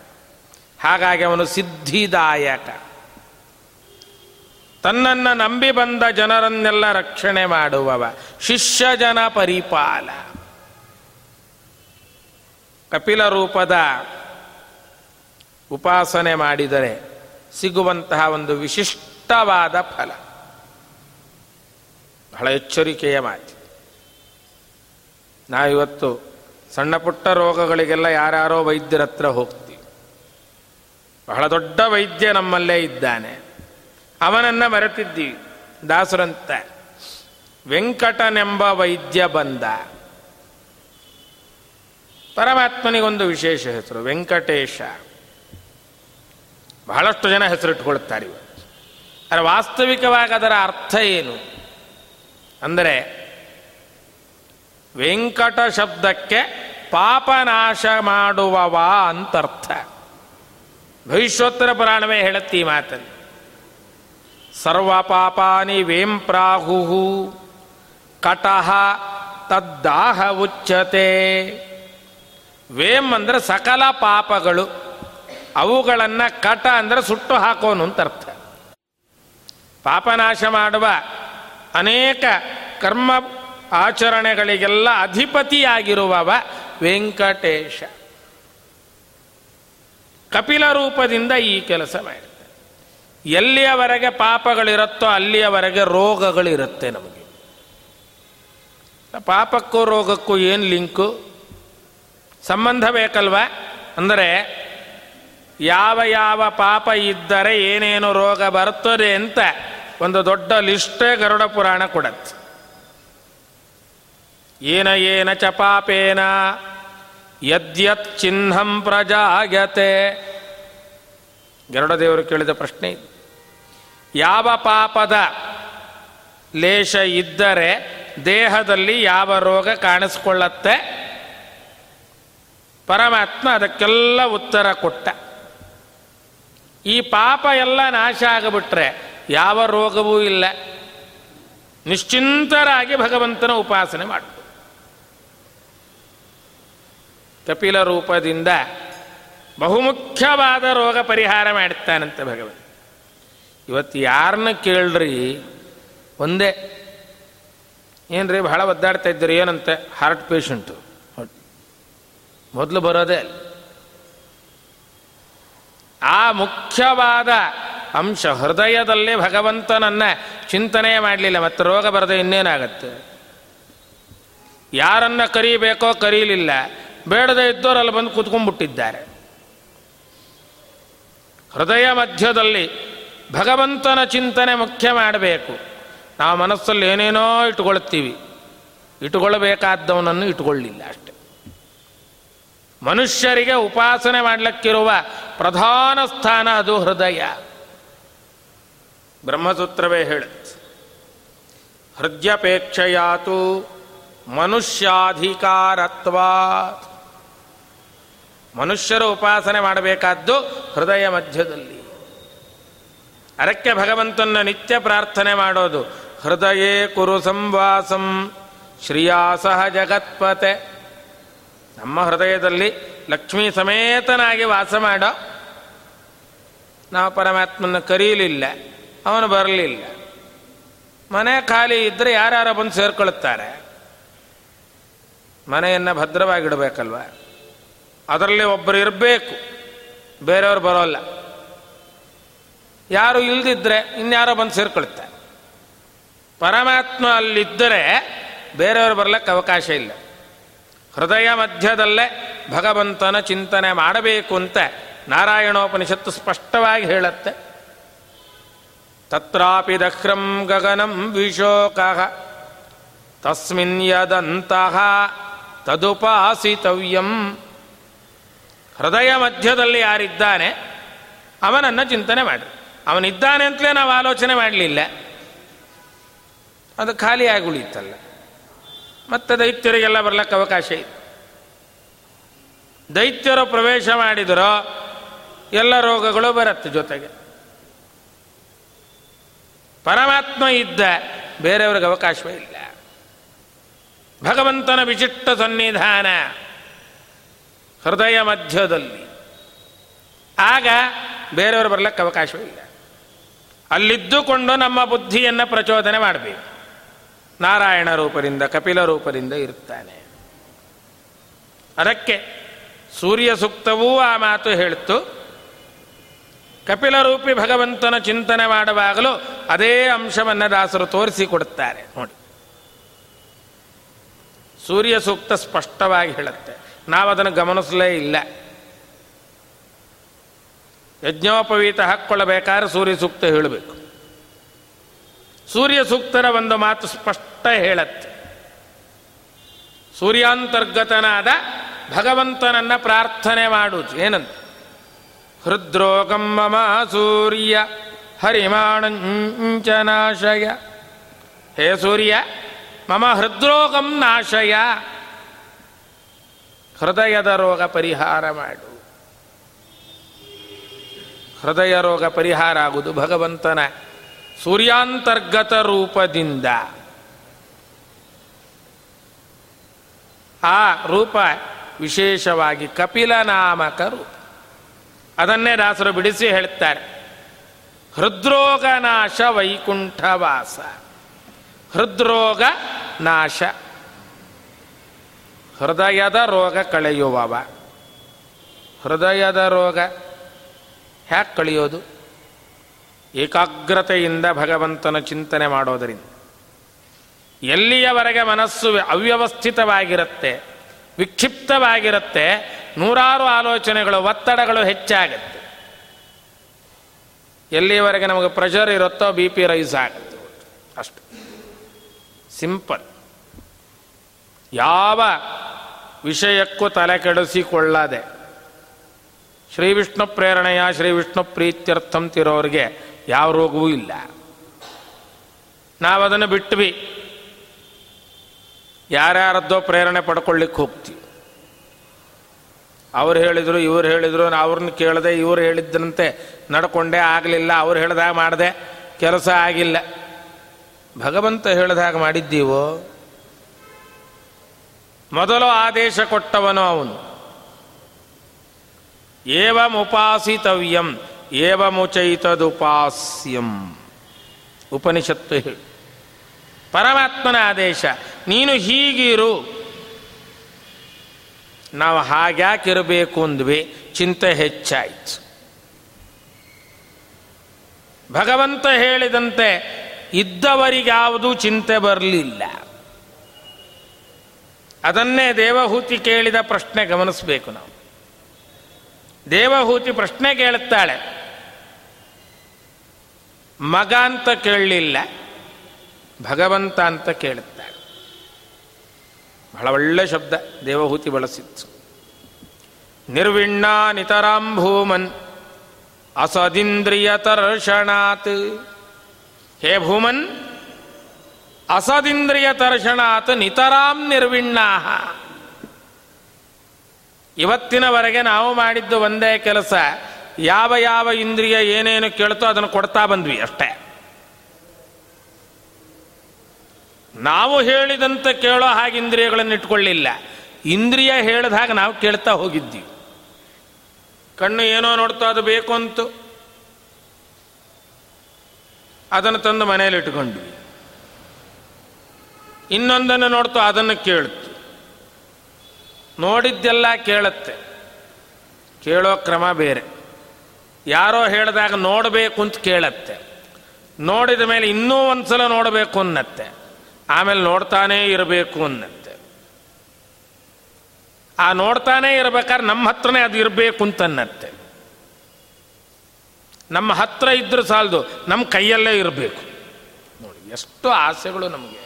ಹಾಗಾಗಿ ಅವನು ಸಿದ್ಧಿದಾಯಕ. ತನ್ನನ್ನು ನಂಬಿ ಬಂದ ಜನರನ್ನೆಲ್ಲ ರಕ್ಷಣೆ ಮಾಡುವವ, ಶಿಷ್ಯ ಜನ ಪರಿಪಾಲ. ಕಪಿಲ ರೂಪದ ಉಪಾಸನೆ ಮಾಡಿದರೆ ಸಿಗುವಂತಹ ಒಂದು ವಿಶಿಷ್ಟವಾದ ಫಲ. ಬಹಳ ಎಚ್ಚರಿಕೆಯ ಮಾತು. ನಾವಿವತ್ತು ಸಣ್ಣ ಪುಟ್ಟ ರೋಗಗಳಿಗೆಲ್ಲ ಯಾರ್ಯಾರೋ ವೈದ್ಯರ ಹತ್ರ ಹೋಗ್ತೀವಿ. ಬಹಳ ದೊಡ್ಡ ವೈದ್ಯ ನಮ್ಮಲ್ಲೇ ಇದ್ದಾನೆ, ಅವನನ್ನು ಮರೆತಿದ್ದೀವಿ. ದಾಸರಂತ ವೆಂಕಟನೆಂಬ ವೈದ್ಯ ಬಂದ. ಪರಮಾತ್ಮನಿಗೊಂದು ವಿಶೇಷ ಹೆಸರು ವೆಂಕಟೇಶ. ಬಹಳಷ್ಟು ಜನ ಹೆಸರಿಟ್ಕೊಳ್ತಾರೆ ಇವರು. ಆದರೆ ವಾಸ್ತವಿಕವಾಗಿ ಅದರ ಅರ್ಥ ಏನು ಅಂದರೆ, ವೆಂಕಟ ಶಬ್ದಕ್ಕೆ ಪಾಪನಾಶ ಮಾಡುವವ ಅಂತರ್ಥ. ಭವಿಷ್ಯೋತ್ತರ ಪುರಾಣವೇ ಹೇಳುತ್ತೀ ಮಾತನ್ನು, ಸರ್ವ ಪಾಪಾನಿ ವೇಂ ಪ್ರಾಹು ಕಟಃ ತದ್ದಾಹ ಉಚ್ಯತೆ. ವೇಮ್ ಅಂದರೆ ಸಕಲ ಪಾಪಗಳು, ಅವುಗಳನ್ನು ಕಟ ಅಂದರೆ ಸುಟ್ಟು ಹಾಕೋನು ಅಂತ ಅರ್ಥ. ಪಾಪನಾಶ ಮಾಡುವ ಅನೇಕ ಕರ್ಮ ಆಚರಣೆಗಳಿಗೆಲ್ಲ ಅಧಿಪತಿಯಾಗಿರುವವ ವೆಂಕಟೇಶ ಕಪಿಲ ರೂಪದಿಂದ ಈ ಕೆಲಸ ಮಾಡಿರ್ತಾರೆ. ಎಲ್ಲಿಯವರೆಗೆ ಪಾಪಗಳಿರುತ್ತೋ ಅಲ್ಲಿಯವರೆಗೆ ರೋಗಗಳಿರುತ್ತೆ ನಮಗೆ. ಪಾಪಕ್ಕೂ ರೋಗಕ್ಕೂ ಏನು ಲಿಂಕು, ಸಂಬಂಧ ಬೇಕಲ್ವ? ಅಂದರೆ ಯಾವ ಯಾವ ಪಾಪ ಇದ್ದರೆ ಏನೇನು ರೋಗ ಬರುತ್ತದೆ ಅಂತ ಒಂದು ದೊಡ್ಡ ಲಿಸ್ಟೇ ಗರುಡ ಪುರಾಣ ಕೊಡತ್ತೆ. ಏನ ಏನ ಚ ಪಾಪೇನ ಯದ್ಯತ್ ಚಿಹ್ನಂ ಪ್ರಜಾಯತೆ. ಗರುಡ ದೇವರು ಕೇಳಿದ ಪ್ರಶ್ನೆ ಇದು. ಯಾವ ಪಾಪದ ಲೇಷ ಇದ್ದರೆ ದೇಹದಲ್ಲಿ ಯಾವ ರೋಗ ಕಾಣಿಸ್ಕೊಳ್ಳತ್ತೆ? ಪರಮಾತ್ಮ ಅದಕ್ಕೆಲ್ಲ ಉತ್ತರ ಕೊಟ್ಟ. ಈ ಪಾಪ ಎಲ್ಲ ನಾಶ ಆಗಿಬಿಟ್ರೆ ಯಾವ ರೋಗವೂ ಇಲ್ಲ, ನಿಶ್ಚಿಂತರಾಗಿ ಭಗವಂತನ ಉಪಾಸನೆ ಮಾಡು. ಕಪಿಲ ರೂಪದಿಂದ ಬಹುಮುಖ್ಯವಾದ ರೋಗ ಪರಿಹಾರ ಮಾಡುತ್ತಾನಂತೆ ಭಗವಂತ. ಇವತ್ತು ಯಾರನ್ನ ಕೇಳ್ರಿ ಒಂದೇ, ಏನು ರೀ ಬಹಳ ಒದ್ದಾಡ್ತಾ ಇದ್ದೀರಿ ಏನಂತೆ? ಹಾರ್ಟ್ ಪೇಷಂಟು ಮೊದಲು ಬರೋದೇ. ಆ ಮುಖ್ಯವಾದ ಅಂಶ ಹೃದಯದಲ್ಲಿ ಭಗವಂತನನ್ನು ಚಿಂತನೆ ಮಾಡಲಿಲ್ಲ ಮತ್ತು ರೋಗ ಬರದೆ ಇನ್ನೇನಾಗತ್ತೆ? ಯಾರನ್ನು ಕರೀಬೇಕೋ ಕರೀಲಿಲ್ಲ, ಬೇಡದೇ ಇದ್ದವರು ಅಲ್ಲಿ ಬಂದು ಕೂತ್ಕೊಂಡ್ಬಿಟ್ಟಿದ್ದಾರೆ. ಹೃದಯ ಮಧ್ಯದಲ್ಲಿ ಭಗವಂತನ ಚಿಂತನೆ ಮುಖ್ಯ ಮಾಡಬೇಕು. ನಾವು ಮನಸ್ಸಲ್ಲಿ ಏನೇನೋ ಇಟ್ಕೊಳ್ತೀವಿ, ಇಟ್ಕೊಳ್ಬೇಕಾದ್ದವನನ್ನು ಇಟ್ಕೊಳ್ಳಿಲ್ಲ ಅಷ್ಟೆ. ಮನುಷ್ಯರಿಗೆ ಉಪಾಸನೆ ಮಾಡಲಿಕ್ಕಿರುವ ಪ್ರಧಾನ ಸ್ಥಾನ ಅದು ಹೃದಯ. ಬ್ರಹ್ಮಸೂತ್ರವೇ ಹೇಳುತ್ತೆ, ಹೃದಯಪೇಕ್ಷೆಯಾತು ಮನುಷ್ಯಾಧಿಕಾರತ್ವಾತ್. ಮನುಷ್ಯರು ಉಪಾಸನೆ ಮಾಡಬೇಕಾದ್ದು ಹೃದಯ ಮಧ್ಯದಲ್ಲಿ. ಅದಕ್ಕೆ ಭಗವಂತನ ನಿತ್ಯ ಪ್ರಾರ್ಥನೆ ಮಾಡೋದು ಹೃದಯೇ ಕುರು ಸಂವಾಸಂ ಶ್ರೀಯಾಸಹ ಜಗತ್ಪತೆ. ನಮ್ಮ ಹೃದಯದಲ್ಲಿ ಲಕ್ಷ್ಮೀ ಸಮೇತನಾಗಿ ವಾಸ ಮಾಡೋ. ನಾವು ಪರಮಾತ್ಮನ ಕರೀಲಿಲ್ಲ, ಅವನು ಬರಲಿಲ್ಲ. ಮನೆ ಖಾಲಿ ಇದ್ದರೆ ಯಾರ್ಯಾರೋ ಬಂದು ಸೇರ್ಕೊಳ್ಳುತ್ತಾರೆ. ಮನೆಯನ್ನು ಭದ್ರವಾಗಿಡಬೇಕಲ್ವ, ಅದರಲ್ಲಿ ಒಬ್ಬರು ಇರಬೇಕು, ಬೇರೆಯವರು ಬರೋಲ್ಲ. ಯಾರು ಇಲ್ಲದಿದ್ದರೆ ಇನ್ಯಾರೋ ಬಂದು ಸೇರ್ಕೊಳ್ತಾರೆ. ಪರಮಾತ್ಮ ಅಲ್ಲಿದ್ದರೆ ಬೇರೆಯವರು ಬರಲಿಕ್ಕೆ ಅವಕಾಶ ಇಲ್ಲ. ಹೃದಯ ಮಧ್ಯದಲ್ಲೇ ಭಗವಂತನ ಚಿಂತನೆ ಮಾಡಬೇಕು ಅಂತ ನಾರಾಯಣೋಪನಿಷತ್ತು ಸ್ಪಷ್ಟವಾಗಿ ಹೇಳುತ್ತೆ. ತತ್ರಾಪಿ ದಕ್ರಂ ಗಗನಂ ವಿಶೋಕಃ ತಸ್ಮಿನ್ ಯದಂತಃ ತದುಪಾಸಿತವ್ಯಂ. ಹೃದಯ ಮಧ್ಯದಲ್ಲಿ ಯಾರಿದ್ದಾನೆ ಅವನನ್ನು ಚಿಂತನೆ ಮಾಡಿ. ಅವನಿದ್ದಾನೆ ಅಂತಲೇ ನಾವು ಆಲೋಚನೆ ಮಾಡಲಿಲ್ಲ, ಅದು ಖಾಲಿಯಾಗಿ ಉಳಿಯಿತಲ್ಲ. ಮತ್ತು ದೈತ್ಯರಿಗೆಲ್ಲ ಬರ್ಲಿಕ್ಕೆ ಅವಕಾಶ ಇದೆ. ದೈತ್ಯರು ಪ್ರವೇಶ ಮಾಡಿದರೋ ಎಲ್ಲ ರೋಗಗಳು ಬರುತ್ತೆ. ಜೊತೆಗೆ ಪರಮಾತ್ಮ ಇದ್ದ ಬೇರೆಯವ್ರಿಗೆ ಅವಕಾಶವೇ ಇಲ್ಲ. ಭಗವಂತನ ವಿಚಿಷ್ಟ ಸನ್ನಿಧಾನ ಹೃದಯ ಮಧ್ಯದಲ್ಲಿ. ಆಗ ಬೇರೆಯವರು ಬರಲಿಕ್ಕೆ ಅವಕಾಶವೇ ಇಲ್ಲ. ಅಲ್ಲಿದ್ದುಕೊಂಡು ನಮ್ಮ ಬುದ್ಧಿಯನ್ನು ಪ್ರಚೋದನೆ ಮಾಡಬೇಕು. ನಾರಾಯಣ ರೂಪದಿಂದ ಕಪಿಲ ರೂಪದಿಂದ ಇರ್ತಾನೆ. ಅದಕ್ಕೆ ಸೂರ್ಯ ಸೂಕ್ತವೂ ಆ ಮಾತು ಹೇಳಿತು. ಕಪಿಲ ರೂಪಿ ಭಗವಂತನ ಚಿಂತನೆ ಮಾಡುವಾಗಲೂ ಅದೇ ಅಂಶವನ್ನು ದಾಸರು ತೋರಿಸಿಕೊಡುತ್ತಾರೆ. ನೋಡಿ, ಸೂರ್ಯ ಸೂಕ್ತ ಸ್ಪಷ್ಟವಾಗಿ ಹೇಳುತ್ತೆ, ನಾವದನ್ನು ಗಮನಿಸಲೇ ಇಲ್ಲ. ಯಜ್ಞೋಪವೀತ ಹಾಕ್ಕೊಳ್ಬೇಕಾದ್ರೆ ಸೂರ್ಯ ಸೂಕ್ತ ಹೇಳಬೇಕು. ಸೂರ್ಯ ಸೂಕ್ತರ ಒಂದು ಮಾತು ಸ್ಪಷ್ಟ ಹೇಳುತ್ತೆ, ಸೂರ್ಯಾಂತರ್ಗತನಾದ ಭಗವಂತನನ್ನ ಪ್ರಾರ್ಥನೆ ಮಾಡುವುದು ಏನಂತ. ಹೃದ್ರೋಗಂ ಮಮ ಸೂರ್ಯ ಹರಿಮಾಣಂಚನಾಶಯ. ಹೇ ಸೂರ್ಯ, ಮಮ ಹೃದ್ರೋಗಂ ನಾಶಯ, ಹೃದಯದ ರೋಗ ಪರಿಹಾರ ಮಾಡು. ಹೃದಯ ರೋಗ ಪರಿಹಾರ ಆಗುವುದು ಭಗವಂತನ ಸೂರ್ಯಾಂತರ್ಗತ ರೂಪದಿಂದ. ಆ ರೂಪ ವಿಶೇಷವಾಗಿ ಕಪಿಲ ನಾಮಕ ರೂಪ. ಅದನ್ನೇ ದಾಸರು ಬಿಡಿಸಿ ಹೇಳ್ತಾರೆ, ಹೃದ್ರೋಗ ನಾಶ ವೈಕುಂಠವಾಸ. ಹೃದ್ರೋಗ ನಾಶ, ಹೃದಯದ ರೋಗ ಕಳೆಯುವವ. ಹೃದಯದ ರೋಗ ಹ್ಯಾಕೆ ಕಳೆಯೋದು? ಏಕಾಗ್ರತೆಯಿಂದ ಭಗವಂತನ ಚಿಂತನೆ ಮಾಡೋದರಿಂದ. ಎಲ್ಲಿಯವರೆಗೆ ಮನಸ್ಸು ಅವ್ಯವಸ್ಥಿತವಾಗಿರುತ್ತೆ, ವಿಕ್ಷಿಪ್ತವಾಗಿರುತ್ತೆ, ನೂರಾರು ಆಲೋಚನೆಗಳು, ಒತ್ತಡಗಳು ಹೆಚ್ಚಾಗುತ್ತೆ. ಎಲ್ಲಿಯವರೆಗೆ ನಮಗೆ ಪ್ರೆಷರ್ ಇರುತ್ತೋ ಬಿ ಪಿ ರೈಸ್ ಆಗುತ್ತೆ. ಅಷ್ಟು ಸಿಂಪಲ್. ಯಾವ ವಿಷಯಕ್ಕೂ ತಲೆ ಕೆಡಿಸಿಕೊಳ್ಳದೆ ಶ್ರೀ ವಿಷ್ಣು ಪ್ರೇರಣೆಯ ಶ್ರೀ ವಿಷ್ಣು ಪ್ರೀತ್ಯರ್ಥಂತಿರೋರಿಗೆ ಯಾವ ರೋಗವೂ ಇಲ್ಲ. ನಾವದನ್ನು ಬಿಟ್ವಿ, ಯಾರ್ಯಾರದ್ದೋ ಪ್ರೇರಣೆ ಪಡ್ಕೊಳ್ಳಿಕ್ಕೆ ಹೋಗ್ತೀವಿ. ಅವ್ರು ಹೇಳಿದರು, ಇವ್ರು ಹೇಳಿದರು, ಅವ್ರನ್ನ ಕೇಳದೆ ಇವ್ರು ಹೇಳಿದ್ರಂತೆ ನಡ್ಕೊಂಡೆ, ಆಗಲಿಲ್ಲ, ಅವ್ರು ಹೇಳಿದಾಗ ಮಾಡಿದೆ, ಕೆಲಸ ಆಗಿಲ್ಲ. ಭಗವಂತ ಹೇಳಿದಾಗ ಮಾಡಿದ್ದೀವೋ? ಮೊದಲು ಆದೇಶ ಕೊಟ್ಟವನು ಅವನು. ಏವಂ ಉಪಾಸಿತವ್ಯಂ ಏವಮುಚೈತದುಪಾಸ್ಯಂ ಉಪನಿಷತ್ತು ಹೇಳಿ. ಪರಮಾತ್ಮನ ಆದೇಶ, ನೀನು ಹೀಗಿರು. ನಾವು ಹಾಗ್ಯಾಕಿರಬೇಕು ಅಂದ್ವಿ, ಚಿಂತೆ ಹೆಚ್ಚಾಯಿತು. ಭಗವಂತ ಹೇಳಿದಂತೆ ಇದ್ದವರಿಗಾವುದೂ ಚಿಂತೆ ಬರಲಿಲ್ಲ. ಅದನ್ನೇ ದೇವಹೂತಿ ಕೇಳಿದ ಪ್ರಶ್ನೆ ಗಮನಿಸಬೇಕು ನಾವು. ದೇವಹೂತಿ ಪ್ರಶ್ನೆ ಕೇಳುತ್ತಾಳೆ, ಮಗ ಅಂತ ಕೇಳಲಿಲ್ಲ, ಭಗವಂತ ಅಂತ ಕೇಳುತ್ತಾಳೆ. ಬಹಳ ಒಳ್ಳೆ ಶಬ್ದ ದೇವಹೂತಿ ಬಳಸಿತ್ತು. ನಿರ್ವಿಣ್ಣ ನಿತರಾಂ ಭೂಮನ್ ಅಸದಿಂದ್ರಿಯತರ್ಷಣಾತ್. ಹೇ ಭೂಮನ್, ಅಸದಿಂದ್ರಿಯತರ್ಷಣಾತ್ ನಿತರಾಂ ನಿರ್ವಿಣ್ಣಾಹ. ಇವತ್ತಿನವರೆಗೆ ನಾವು ಮಾಡಿದ್ದು ಒಂದೇ ಕೆಲಸ. ಯಾವ ಯಾವ ಇಂದ್ರಿಯ ಏನೇನು ಕೇಳ್ತೋ ಅದನ್ನು ಕೊಡ್ತಾ ಬಂದ್ವಿ ಅಷ್ಟೇ. ನಾವು ಹೇಳಿದಂತೆ ಕೇಳೋ ಹಾಗೆ ಇಂದ್ರಿಯಗಳನ್ನು ಇಟ್ಕೊಳ್ಳಿಲ್ಲ. ಇಂದ್ರಿಯ ಹೇಳಿದಾಗ ನಾವು ಕೇಳ್ತಾ ಹೋಗಿದ್ವಿ. ಕಣ್ಣು ಏನೋ ನೋಡ್ತೋ, ಅದು ಬೇಕು ಅಂತು, ಅದನ್ನು ತಂದು ಮನೆಯಲ್ಲಿ ಇಟ್ಕೊಂಡ್ವಿ. ಇನ್ನೊಂದನ್ನು ನೋಡ್ತೋ, ಅದನ್ನು ಕೇಳ್ತು. ನೋಡಿದ್ದೆಲ್ಲ ಕೇಳುತ್ತೆ, ಕೇಳೋ ಕ್ರಮ ಬೇರೆ. ಯಾರೋ ಹೇಳಿದಾಗ ನೋಡಬೇಕು ಅಂತ ಕೇಳತ್ತೆ, ನೋಡಿದ ಮೇಲೆ ಇನ್ನೂ ಒಂದು ಸಲ ನೋಡಬೇಕು ಅನ್ನತ್ತೆ, ಆಮೇಲೆ ನೋಡ್ತಾನೇ ಇರಬೇಕು ಅನ್ನತ್ತೆ. ಆ ನೋಡ್ತಾನೇ ಇರಬೇಕಾದ್ರೆ ನಮ್ಮ ಹತ್ರನೇ ಅದು ಇರಬೇಕು ಅಂತ ಅನ್ನತ್ತೆ. ನಮ್ಮ ಹತ್ರ ಇದ್ರೂ ಸಾಲದು, ನಮ್ಮ ಕೈಯಲ್ಲೇ ಇರಬೇಕು. ನೋಡಿ ಎಷ್ಟು ಆಸೆಗಳು ನಮಗೆ.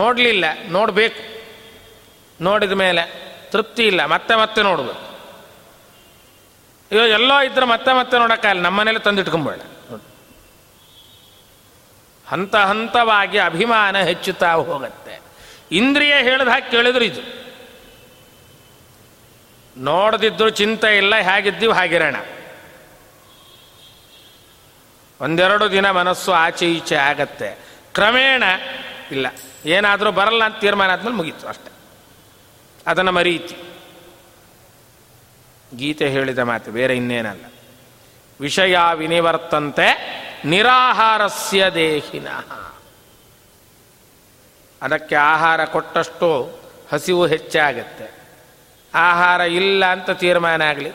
ನೋಡಲಿಲ್ಲ, ನೋಡಬೇಕು, ನೋಡಿದ ಮೇಲೆ ತೃಪ್ತಿ ಇಲ್ಲ, ಮತ್ತೆ ಮತ್ತೆ ನೋಡಬೇಕು. ಅಯ್ಯೋ ಎಲ್ಲೋ ಇದ್ರೆ ಮತ್ತೆ ಮತ್ತೆ ನೋಡೋಕ್ಕಾಗಲ್ಲ, ನಮ್ಮ ಮನೇಲಿ ತಂದಿಟ್ಕೊಂಬೇಡ. ಹಂತ ಹಂತವಾಗಿ ಅಭಿಮಾನ ಹೆಚ್ಚುತ್ತಾ ಹೋಗುತ್ತೆ. ಇಂದ್ರಿಯ ಹೇಳಿದ ಹಾಗೆ ಕೇಳಿದ್ರು ಇದು, ನೋಡದಿದ್ರು ಚಿಂತೆ ಇಲ್ಲ, ಹೇಗಿದ್ದೀವಿ ಹಾಗಿರೋಣ. ಒಂದೆರಡು ದಿನ ಮನಸ್ಸು ಆಚೆ ಈಚೆ ಆಗತ್ತೆ, ಕ್ರಮೇಣ ಇಲ್ಲ, ಏನಾದರೂ ಬರಲ್ಲ ಅಂತ ತೀರ್ಮಾನ ಆದ್ಮೇಲೆ ಮುಗೀತು ಅಷ್ಟೆ, ಅದನ್ನು ಮರೀತಿ. ಗೀತೆ ಹೇಳಿದ ಮಾತು ಬೇರೆ ಇನ್ನೇನಲ್ಲ. ವಿಷಯ ವಿನಿವರ್ತಂತೆ ನಿರಾಹಾರಸ್ಯ ದೇಹಿನಃ. ಅದಕ್ಕೆ ಆಹಾರ ಕೊಟ್ಟಷ್ಟು ಹಸಿವು ಹೆಚ್ಚಾಗತ್ತೆ. ಆಹಾರ ಇಲ್ಲ ಅಂತ ತೀರ್ಮಾನ ಆಗಲಿ,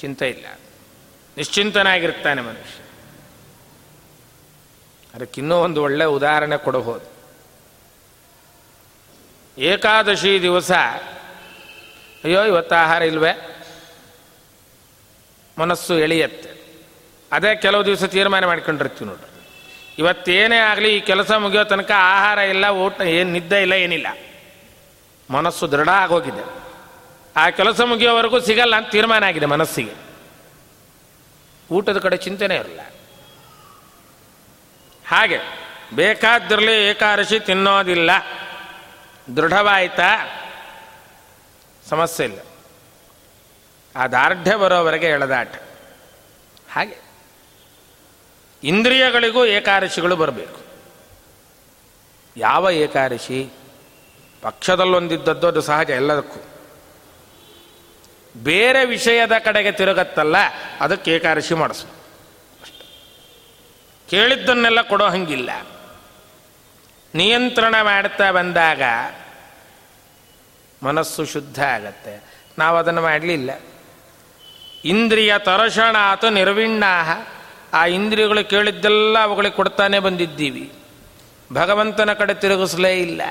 ಚಿಂತೆ ಇಲ್ಲ, ನಿಶ್ಚಿಂತನಾಗಿರ್ತಾನೆ ಮನುಷ್ಯ. ಅದಕ್ಕಿನ್ನೂ ಒಂದು ಒಳ್ಳೆಯ ಉದಾಹರಣೆ ಕೊಡಬಹುದು. ಏಕಾದಶಿ ದಿವಸ ಅಯ್ಯೋ ಇವತ್ತು ಆಹಾರ ಇಲ್ವೇ, ಮನಸ್ಸು ಎಳೆಯತ್ತೆ. ಅದೇ ಕೆಲವು ದಿವಸ ತೀರ್ಮಾನ ಮಾಡ್ಕೊಂಡಿರ್ತೀವಿ ನೋಡ್ರಿ, ಇವತ್ತೇನೇ ಆಗಲಿ ಈ ಕೆಲಸ ಮುಗಿಯೋ ತನಕ ಆಹಾರ ಇಲ್ಲ, ಊಟ ಏನು, ನಿದ್ದೆ ಇಲ್ಲ, ಏನಿಲ್ಲ. ಮನಸ್ಸು ದೃಢ ಆಗೋಗಿದೆ. ಆ ಕೆಲಸ ಮುಗಿಯೋವರೆಗೂ ಸಿಗಲ್ಲ ಅಂತ ತೀರ್ಮಾನ ಆಗಿದೆ ಮನಸ್ಸಿಗೆ. ಊಟದ ಕಡೆ ಚಿಂತೆನೇ ಇರಲ್ಲ. ಹಾಗೆ ಬೇಕಾದ್ರಲ್ಲಿ ಏಕಾದಶಿ ತಿನ್ನೋದಿಲ್ಲ, ದೃಢವಾಯ್ತಾ, ಸಮಸ್ಯೆ ಇಲ್ಲ. ಆ ದಾರ್ಢ್ಯ ಬರೋವರೆಗೆ ಎಳೆದಾಟ. ಹಾಗೆ ಇಂದ್ರಿಯಗಳಿಗೂ ಏಕಾದಶಿಗಳು ಬರಬೇಕು. ಯಾವ ಏಕಾದಶಿ? ಪಕ್ಷದಲ್ಲೊಂದಿದ್ದದ್ದು, ಅದು ಸಹಜ ಎಲ್ಲದಕ್ಕೂ. ಬೇರೆ ವಿಷಯದ ಕಡೆಗೆ ತಿರುಗತ್ತಲ್ಲ, ಅದಕ್ಕೆ ಏಕಾದಶಿ ಮಾಡಿಸು ಅಷ್ಟೆ. ಕೇಳಿದ್ದನ್ನೆಲ್ಲ ಕೊಡೋ ಹಂಗಿಲ್ಲ. ನಿಯಂತ್ರಣ ಮಾಡ್ತಾ ಬಂದಾಗ ಮನಸ್ಸು ಶುದ್ಧ ಆಗತ್ತೆ. ನಾವು ಅದನ್ನು ಮಾಡಲಿಲ್ಲ. ಇಂದ್ರಿಯ ತರಷಣ ಆತು ನಿರ್ವಿಣ್ಣಾಹ, ಆ ಇಂದ್ರಿಯಗಳು ಕೇಳಿದ್ದೆಲ್ಲ ಅವುಗಳಿಗೆ ಕೊಡ್ತಾನೆ ಬಂದಿದ್ದೀವಿ. ಭಗವಂತನ ಕಡೆ ತಿರುಗಿಸಲೇ ಇಲ್ಲ.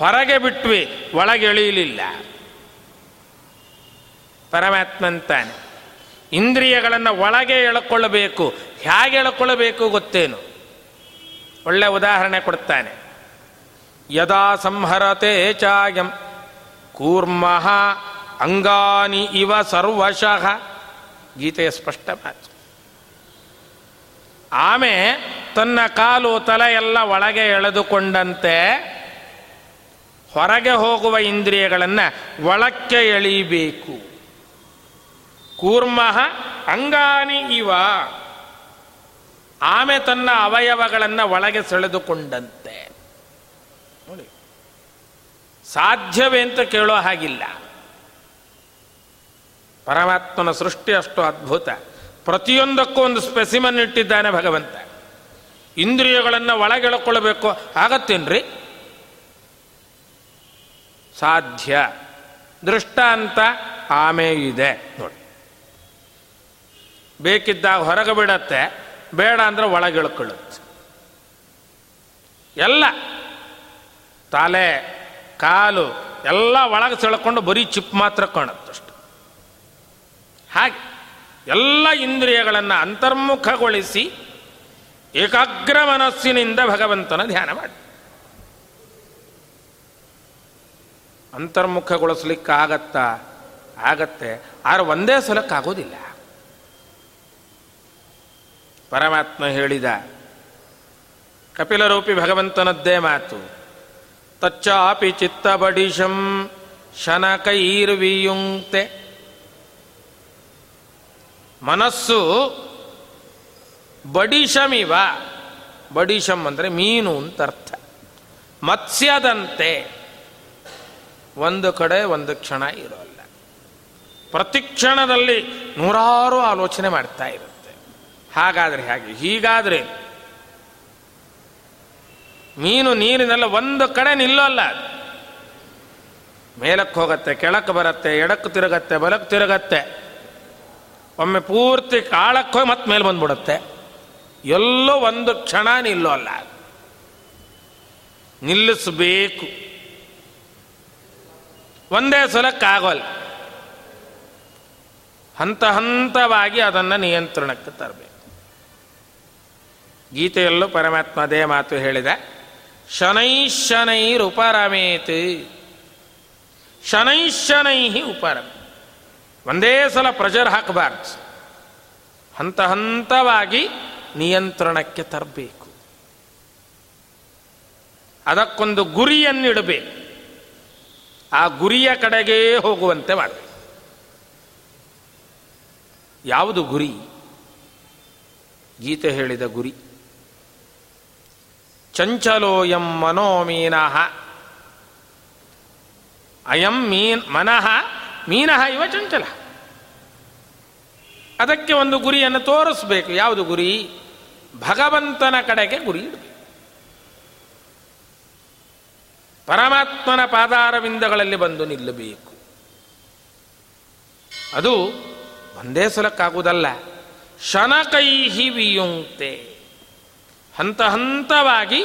ಹೊರಗೆ ಬಿಟ್ವಿ, ಒಳಗೆ ಎಳೆಯಲಿಲ್ಲ. ಪರಮಾತ್ಮಂತಾನೆ ಇಂದ್ರಿಯಗಳನ್ನು ಒಳಗೆ ಎಳ್ಕೊಳ್ಳಬೇಕು. ಹೇಗೆ ಎಳ್ಕೊಳ್ಳಬೇಕು ಗೊತ್ತೇನು? ಒಳ್ಳೆ ಉದಾಹರಣೆ ಕೊಡ್ತಾನೆ. ಯದಾ ಸಂಹರತೆ ಚಾಯಂ ಕೂರ್ಮಃ ಅಂಗಾನಿ ಇವ ಸರ್ವಶಃ. ಗೀತೆಯ ಸ್ಪಷ್ಟ ಮಾತು. ಆಮೆ ತನ್ನ ಕಾಲು ತಲೆ ಎಲ್ಲ ಒಳಗೆ ಎಳೆದುಕೊಂಡಂತೆ ಹೊರಗೆ ಹೋಗುವ ಇಂದ್ರಿಯಗಳನ್ನು ಒಳಕ್ಕೆ ಎಳೀಬೇಕು. ಕೂರ್ಮಃ ಅಂಗಾನಿ ಇವ, ಆಮೆ ತನ್ನ ಅವಯವಗಳನ್ನು ಒಳಗೆ ಸೆಳೆದುಕೊಂಡಂತೆ. ನೋಡಿ, ಸಾಧ್ಯವೇ ಅಂತ ಕೇಳೋ ಹಾಗಿಲ್ಲ. ಪರಮಾತ್ಮನ ಸೃಷ್ಟಿ ಅಷ್ಟು ಅದ್ಭುತ. ಪ್ರತಿಯೊಂದಕ್ಕೂ ಒಂದು ಸ್ಪೆಸಿಮನ್ ಇಟ್ಟಿದ್ದಾನೆ ಭಗವಂತ. ಇಂದ್ರಿಯಗಳನ್ನು ಒಳಗೆಳ್ಕೊಳ್ಬೇಕು ಆಗತ್ತೇನ್ರಿ? ಸಾಧ್ಯ. ದೃಷ್ಟಾಂತ ಆಮೆ ಇದೆ ನೋಡಿ. ಬೇಕಿದ್ದಾಗ ಹೊರಗೆ ಬಿಡತ್ತೆ, ಬೇಡ ಅಂದರೆ ಒಳಗೆಳ್ಕೊಳ್ಳುತ್ತೆ. ಎಲ್ಲ ತಲೆ ಕಾಲು ಎಲ್ಲ ಒಳಗೆ ಸೆಳ್ಕೊಂಡು ಬರೀ ಚಿಪ್ ಮಾತ್ರ ಕಾಣುತ್ತಷ್ಟು. ಹಾಗೆ ಎಲ್ಲ ಇಂದ್ರಿಯಗಳನ್ನು ಅಂತರ್ಮುಖಗೊಳಿಸಿ ಏಕಾಗ್ರ ಮನಸ್ಸಿನಿಂದ ಭಗವಂತನ ಧ್ಯಾನ ಮಾಡಿ. ಅಂತರ್ಮುಖಗೊಳಿಸ್ಲಿಕ್ಕಾಗತ್ತಾ? ಆಗತ್ತೆ. ಆದರೆ ಒಂದೇ ಸಲಕ್ಕಾಗೋದಿಲ್ಲ. ಪರಮಾತ್ಮ ಹೇಳಿದ ಕಪಿಲರೂಪಿ ಭಗವಂತನದ್ದೇ ಮಾತು. ತಚ್ಚಾಪಿ ಚಿತ್ತ ಬಡಿಶಂ ಶನಕೈರ್ವಿಯುಂಕ್ತೆ. ಮನಸ್ಸು ಬಡಿಶಮಿವ, ಬಡಿಶಂ ಅಂದರೆ ಮೀನು ಅಂತ ಅರ್ಥ, ಮತ್ಸ್ಯದಂತೆ ಒಂದು ಕಡೆ ಒಂದು ಕ್ಷಣ ಇರೋಲ್ಲ. ಪ್ರತಿಕ್ಷಣದಲ್ಲಿ ನೂರಾರು ಆಲೋಚನೆ ಮಾಡ್ತಾ ಇರುತ್ತೆ. ಹಾಗಾದರೆ ಹಾಗೆ, ಹೀಗಾದರೆ ಮೀನು ನೀರಿನೆಲ್ಲ ಒಂದು ಕಡೆ ನಿಲ್ಲೋಲ್ಲ. ಮೇಲಕ್ಕೆ ಹೋಗತ್ತೆ, ಕೆಳಕ್ಕೆ ಬರುತ್ತೆ, ಎಡಕ್ಕೆ ತಿರುಗತ್ತೆ, ಬಲಕ್ಕೆ ತಿರುಗತ್ತೆ. ಒಮ್ಮೆ ಪೂರ್ತಿ ಕಾಳಕ್ಕೆ ಹೋಗಿ ಮತ್ತೆ ಮೇಲೆ ಬಂದ್ಬಿಡುತ್ತೆ. ಎಲ್ಲೋ ಒಂದು ಕ್ಷಣ ನಿಲ್ಲೋಲ್ಲ. ನಿಲ್ಲಿಸಬೇಕು, ಒಂದೇ ಸಲಕ್ಕಾಗೋಲ್ಲ. ಹಂತ ಹಂತವಾಗಿ ಅದನ್ನು ನಿಯಂತ್ರಣಕ್ಕೆ ತರಬೇಕು. ಗೀತೆಯಲ್ಲೂ ಪರಮಾತ್ಮ ಅದೇ ಮಾತು ಹೇಳಿದ. ಶನೈಶನೈ ಉಪರಮೇತ್. ಶನೈಶನೈ ಉಪರಮೆ. ಒಂದೇ ಸಲ ಪ್ರೆಷರ್ ಹಾಕಬಾರ್ದು. ಹಂತ ಹಂತವಾಗಿ ನಿಯಂತ್ರಣಕ್ಕೆ ತರಬೇಕು. ಅದಕ್ಕೊಂದು ಗುರಿಯನ್ನಿಡಬೇಕು. ಆ ಗುರಿಯ ಕಡೆಗೇ ಹೋಗುವಂತೆ ಮಾಡಬೇಕು. ಯಾವುದು ಗುರಿ? ಗೀತೆ ಹೇಳಿದ ಗುರಿ. ಚಂಚಲೋಯಂ ಮನೋ ಮೀನಃ. ಅಯಂ ಮೀನ್ ಮನಃ ಮೀನಃ ಇವ ಚಂಚಲ. ಅದಕ್ಕೆ ಒಂದು ಗುರಿಯನ್ನು ತೋರಿಸ್ಬೇಕು. ಯಾವುದು ಗುರಿ? ಭಗವಂತನ ಕಡೆಗೆ ಗುರಿ ಇಡಬೇಕು. ಪರಮಾತ್ಮನ ಪಾದಾರವಿಂದಗಳಲ್ಲಿ ಬಂದು ನಿಲ್ಲಬೇಕು. ಅದು ಒಂದೇ ಸಲಕ್ಕಾಗುವುದಲ್ಲ. ಶನಕೈಹಿ ವಿಯುಂಕ್ತೆ. ಹಂತ ಹಂತವಾಗಿ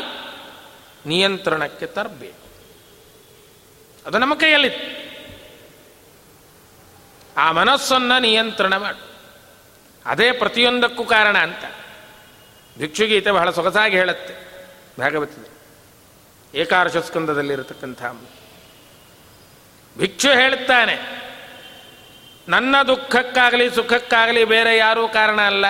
ನಿಯಂತ್ರಣಕ್ಕೆ ತರಬೇಕು. ಅದು ನಮ್ಮ ಕೈಯಲ್ಲಿತ್ತು. ಆ ಮನಸ್ಸನ್ನು ನಿಯಂತ್ರಣ ಮಾಡು. ಅದೇ ಪ್ರತಿಯೊಂದಕ್ಕೂ ಕಾರಣ ಅಂತ ಭಿಕ್ಷುಗೀತೆ ಬಹಳ ಸೊಗಸಾಗಿ ಹೇಳುತ್ತೆ. ಭಾಗವತದ ಏಕಾದಶ ಸ್ಕಂದದಲ್ಲಿರತಕ್ಕಂಥ ಭಿಕ್ಷು ಹೇಳ್ತಾನೆ, ನನ್ನ ದುಃಖಕ್ಕಾಗಲಿ ಸುಖಕ್ಕಾಗಲಿ ಬೇರೆ ಯಾರೂ ಕಾರಣ ಅಲ್ಲ.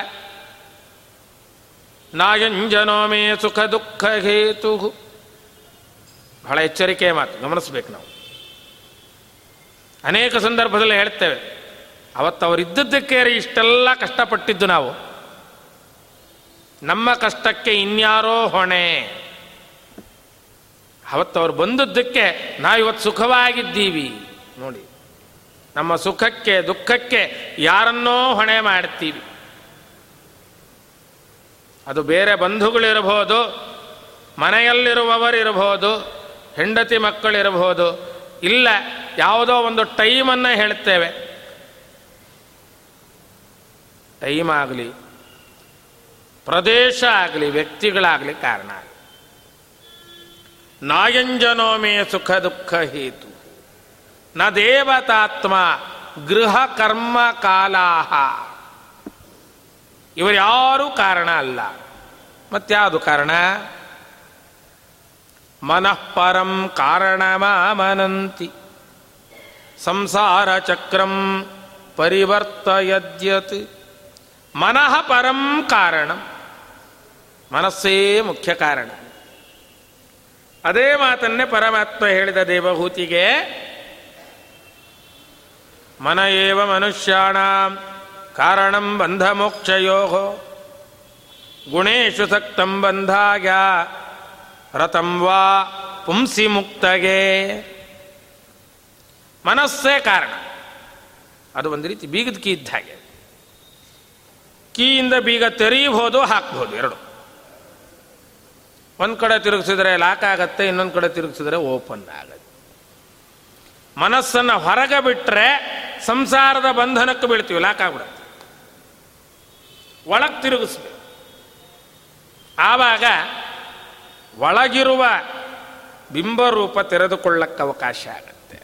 ನಾಯಂಜನೋ ಮೇ ಸುಖ ದುಃಖ ಹೇತು. ಬಹಳ ಎಚ್ಚರಿಕೆಯ ಮಾತು, ಗಮನಿಸ್ಬೇಕು ನಾವು. ಅನೇಕ ಸಂದರ್ಭದಲ್ಲಿ ಹೇಳ್ತೇವೆ, ಅವತ್ತು ಅವರಿದ್ದದ್ದಕ್ಕೆ ಇಷ್ಟೆಲ್ಲ ಕಷ್ಟಪಟ್ಟಿದ್ದು ನಾವು. ನಮ್ಮ ಕಷ್ಟಕ್ಕೆ ಇನ್ಯಾರೋ ಹೊಣೆ. ಅವತ್ತವ್ರು ಬಂದದ್ದಕ್ಕೆ ನಾವಿವತ್ತು ಸುಖವಾಗಿದ್ದೀವಿ. ನೋಡಿ, ನಮ್ಮ ಸುಖಕ್ಕೆ ದುಃಖಕ್ಕೆ ಯಾರನ್ನೋ ಹೊಣೆ ಮಾಡ್ತೀವಿ. ಅದು ಬೇರೆ ಬಂಧುಗಳಿರ್ಬೋದು, ಮನೆಯಲ್ಲಿರುವವರಿರ್ಬೋದು, ಹೆಂಡತಿ ಮಕ್ಕಳಿರ್ಬೋದು, ಇಲ್ಲ ಯಾವುದೋ ಒಂದು ಟೈಮನ್ನು ಹೇಳ್ತೇವೆ. ಟೈಮ್ ಆಗಲಿ, ಪ್ರದೇಶ ಆಗಲಿ, ವ್ಯಕ್ತಿಗಳಾಗಲಿ ಕಾರಣ. ನಾಯಂಜನೋಮೇ ಸುಖ ದುಃಖ ಹೇತು ನ ದೇವತಾತ್ಮ ಗೃಹ ಕರ್ಮ ಕಾಲಾಹ. ಇವರ್ಯಾರೂ ಕಾರಣ ಅಲ್ಲ. ಮತ್ಯಾವುದು ಕಾರಣ? ಮನಃಪರಂ ಕಾರಣಮಾಮನಂತಿ ಸಂಸಾರ ಚಕ್ರಂ ಪರಿವರ್ತಯದ್ಯತ್. ಮನಃ ಪರಂ ಕಾರಣ, ಮನಸ್ಸೇ ಮುಖ್ಯ ಕಾರಣ. ಅದೇ ಮಾತನ್ನೇ ಪರಮಾತ್ಮ ಹೇಳಿದ ದೇವಹೂತಿಗೆ. ಮನ ಏವ ಮನುಷ್ಯಾಣಾಂ ಕಾರಣಂ ಬಂಧ ಮೋಕ್ಷಯೋಃ ಗುಣೇಶು ಸಕ್ತಂ ಬಂಧಾಯ ರತಂ ವಾ ಪುಂಸಿ ಮುಕ್ತಗೆ. ಮನಸ್ಸೇ ಕಾರಣ. ಅದು ಒಂದು ರೀತಿ ಬೀಗದ ಕೀ ಇದ್ದ ಹಾಗೆ. ಕೀಯಿಂದ ಬೀಗ ತೆರೀಬಹುದು, ಹಾಕ್ಬೋದು, ಎರಡು. ಒಂದು ಕಡೆ ತಿರುಗಿಸಿದರೆ ಲಾಕ್ ಆಗತ್ತೆ, ಇನ್ನೊಂದು ಕಡೆ ತಿರುಗಿಸಿದರೆ ಓಪನ್ ಆಗತ್ತೆ. ಮನಸ್ಸನ್ನು ಹೊರಗೆ ಬಿಟ್ಟರೆ ಸಂಸಾರದ ಬಂಧನಕ್ಕೆ ಬೀಳ್ತೀವಿ, ಲಾಕ್ ಆಗ್ಬಿಡುತ್ತೆ. ಒಳಗೆ ತಿರುಗಿಸ್ಬೇಕು. ಆವಾಗ ಒಳಗಿರುವ ಬಿಂಬರೂಪ ತೆರೆದುಕೊಳ್ಳಕ್ಕೆ ಅವಕಾಶ ಆಗತ್ತೆ.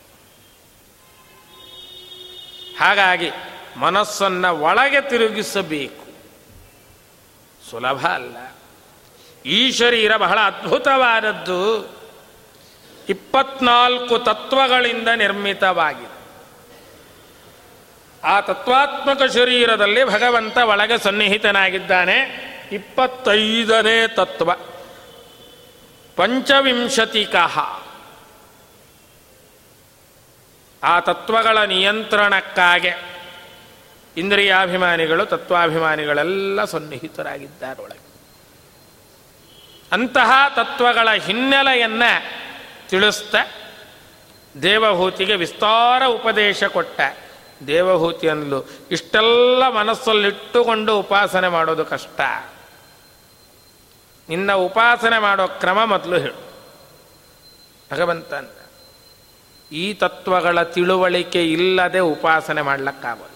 ಹಾಗಾಗಿ ಮನಸ್ಸನ್ನು ಒಳಗೆ ತಿರುಗಿಸಬೇಕು. ಸುಲಭ ಅಲ್ಲ. ಈ ಶರೀರ ಬಹಳ ಅದ್ಭುತವಾದದ್ದು. 24 ತತ್ವಗಳಿಂದ ನಿರ್ಮಿತವಾಗಿದೆ. ಆ ತತ್ವಾತ್ಮಕ ಶರೀರದಲ್ಲಿ ಭಗವಂತ ಒಳಗೆ ಸನ್ನಿಹಿತನಾಗಿದ್ದಾನೆ. 25ನೇ ತತ್ವ ಪಂಚವಿಂಶತಿಕಃ. ಆ ತತ್ವಗಳ ನಿಯಂತ್ರಣಕ್ಕಾಗಿ ಇಂದ್ರಿಯಾಭಿಮಾನಿಗಳು, ತತ್ವಾಭಿಮಾನಿಗಳೆಲ್ಲ ಸನ್ನಿಹಿತರಾಗಿದ್ದಾರೊಳಗೆ. ಅಂತಹ ತತ್ವಗಳ ಹಿನ್ನೆಲೆಯನ್ನು ತಿಳಿಸ್ತಾ ದೇವಹೂತಿಗೆ ವಿಸ್ತಾರ ಉಪದೇಶ ಕೊಟ್ಟ. ದೇವಹೂತಿ ಅನ್ನಲು ಇಷ್ಟೆಲ್ಲ ಮನಸ್ಸಲ್ಲಿಟ್ಟುಕೊಂಡು ಉಪಾಸನೆ ಮಾಡೋದು ಕಷ್ಟ. ನಿನ್ನ ಉಪಾಸನೆ ಮಾಡೋ ಕ್ರಮ ಮೊದಲು ಹೇಳು ಭಗವಂತ ಅಂತ. ಈ ತತ್ವಗಳ ತಿಳುವಳಿಕೆ ಇಲ್ಲದೆ ಉಪಾಸನೆ ಮಾಡಲಿಕ್ಕಾಗೋದು.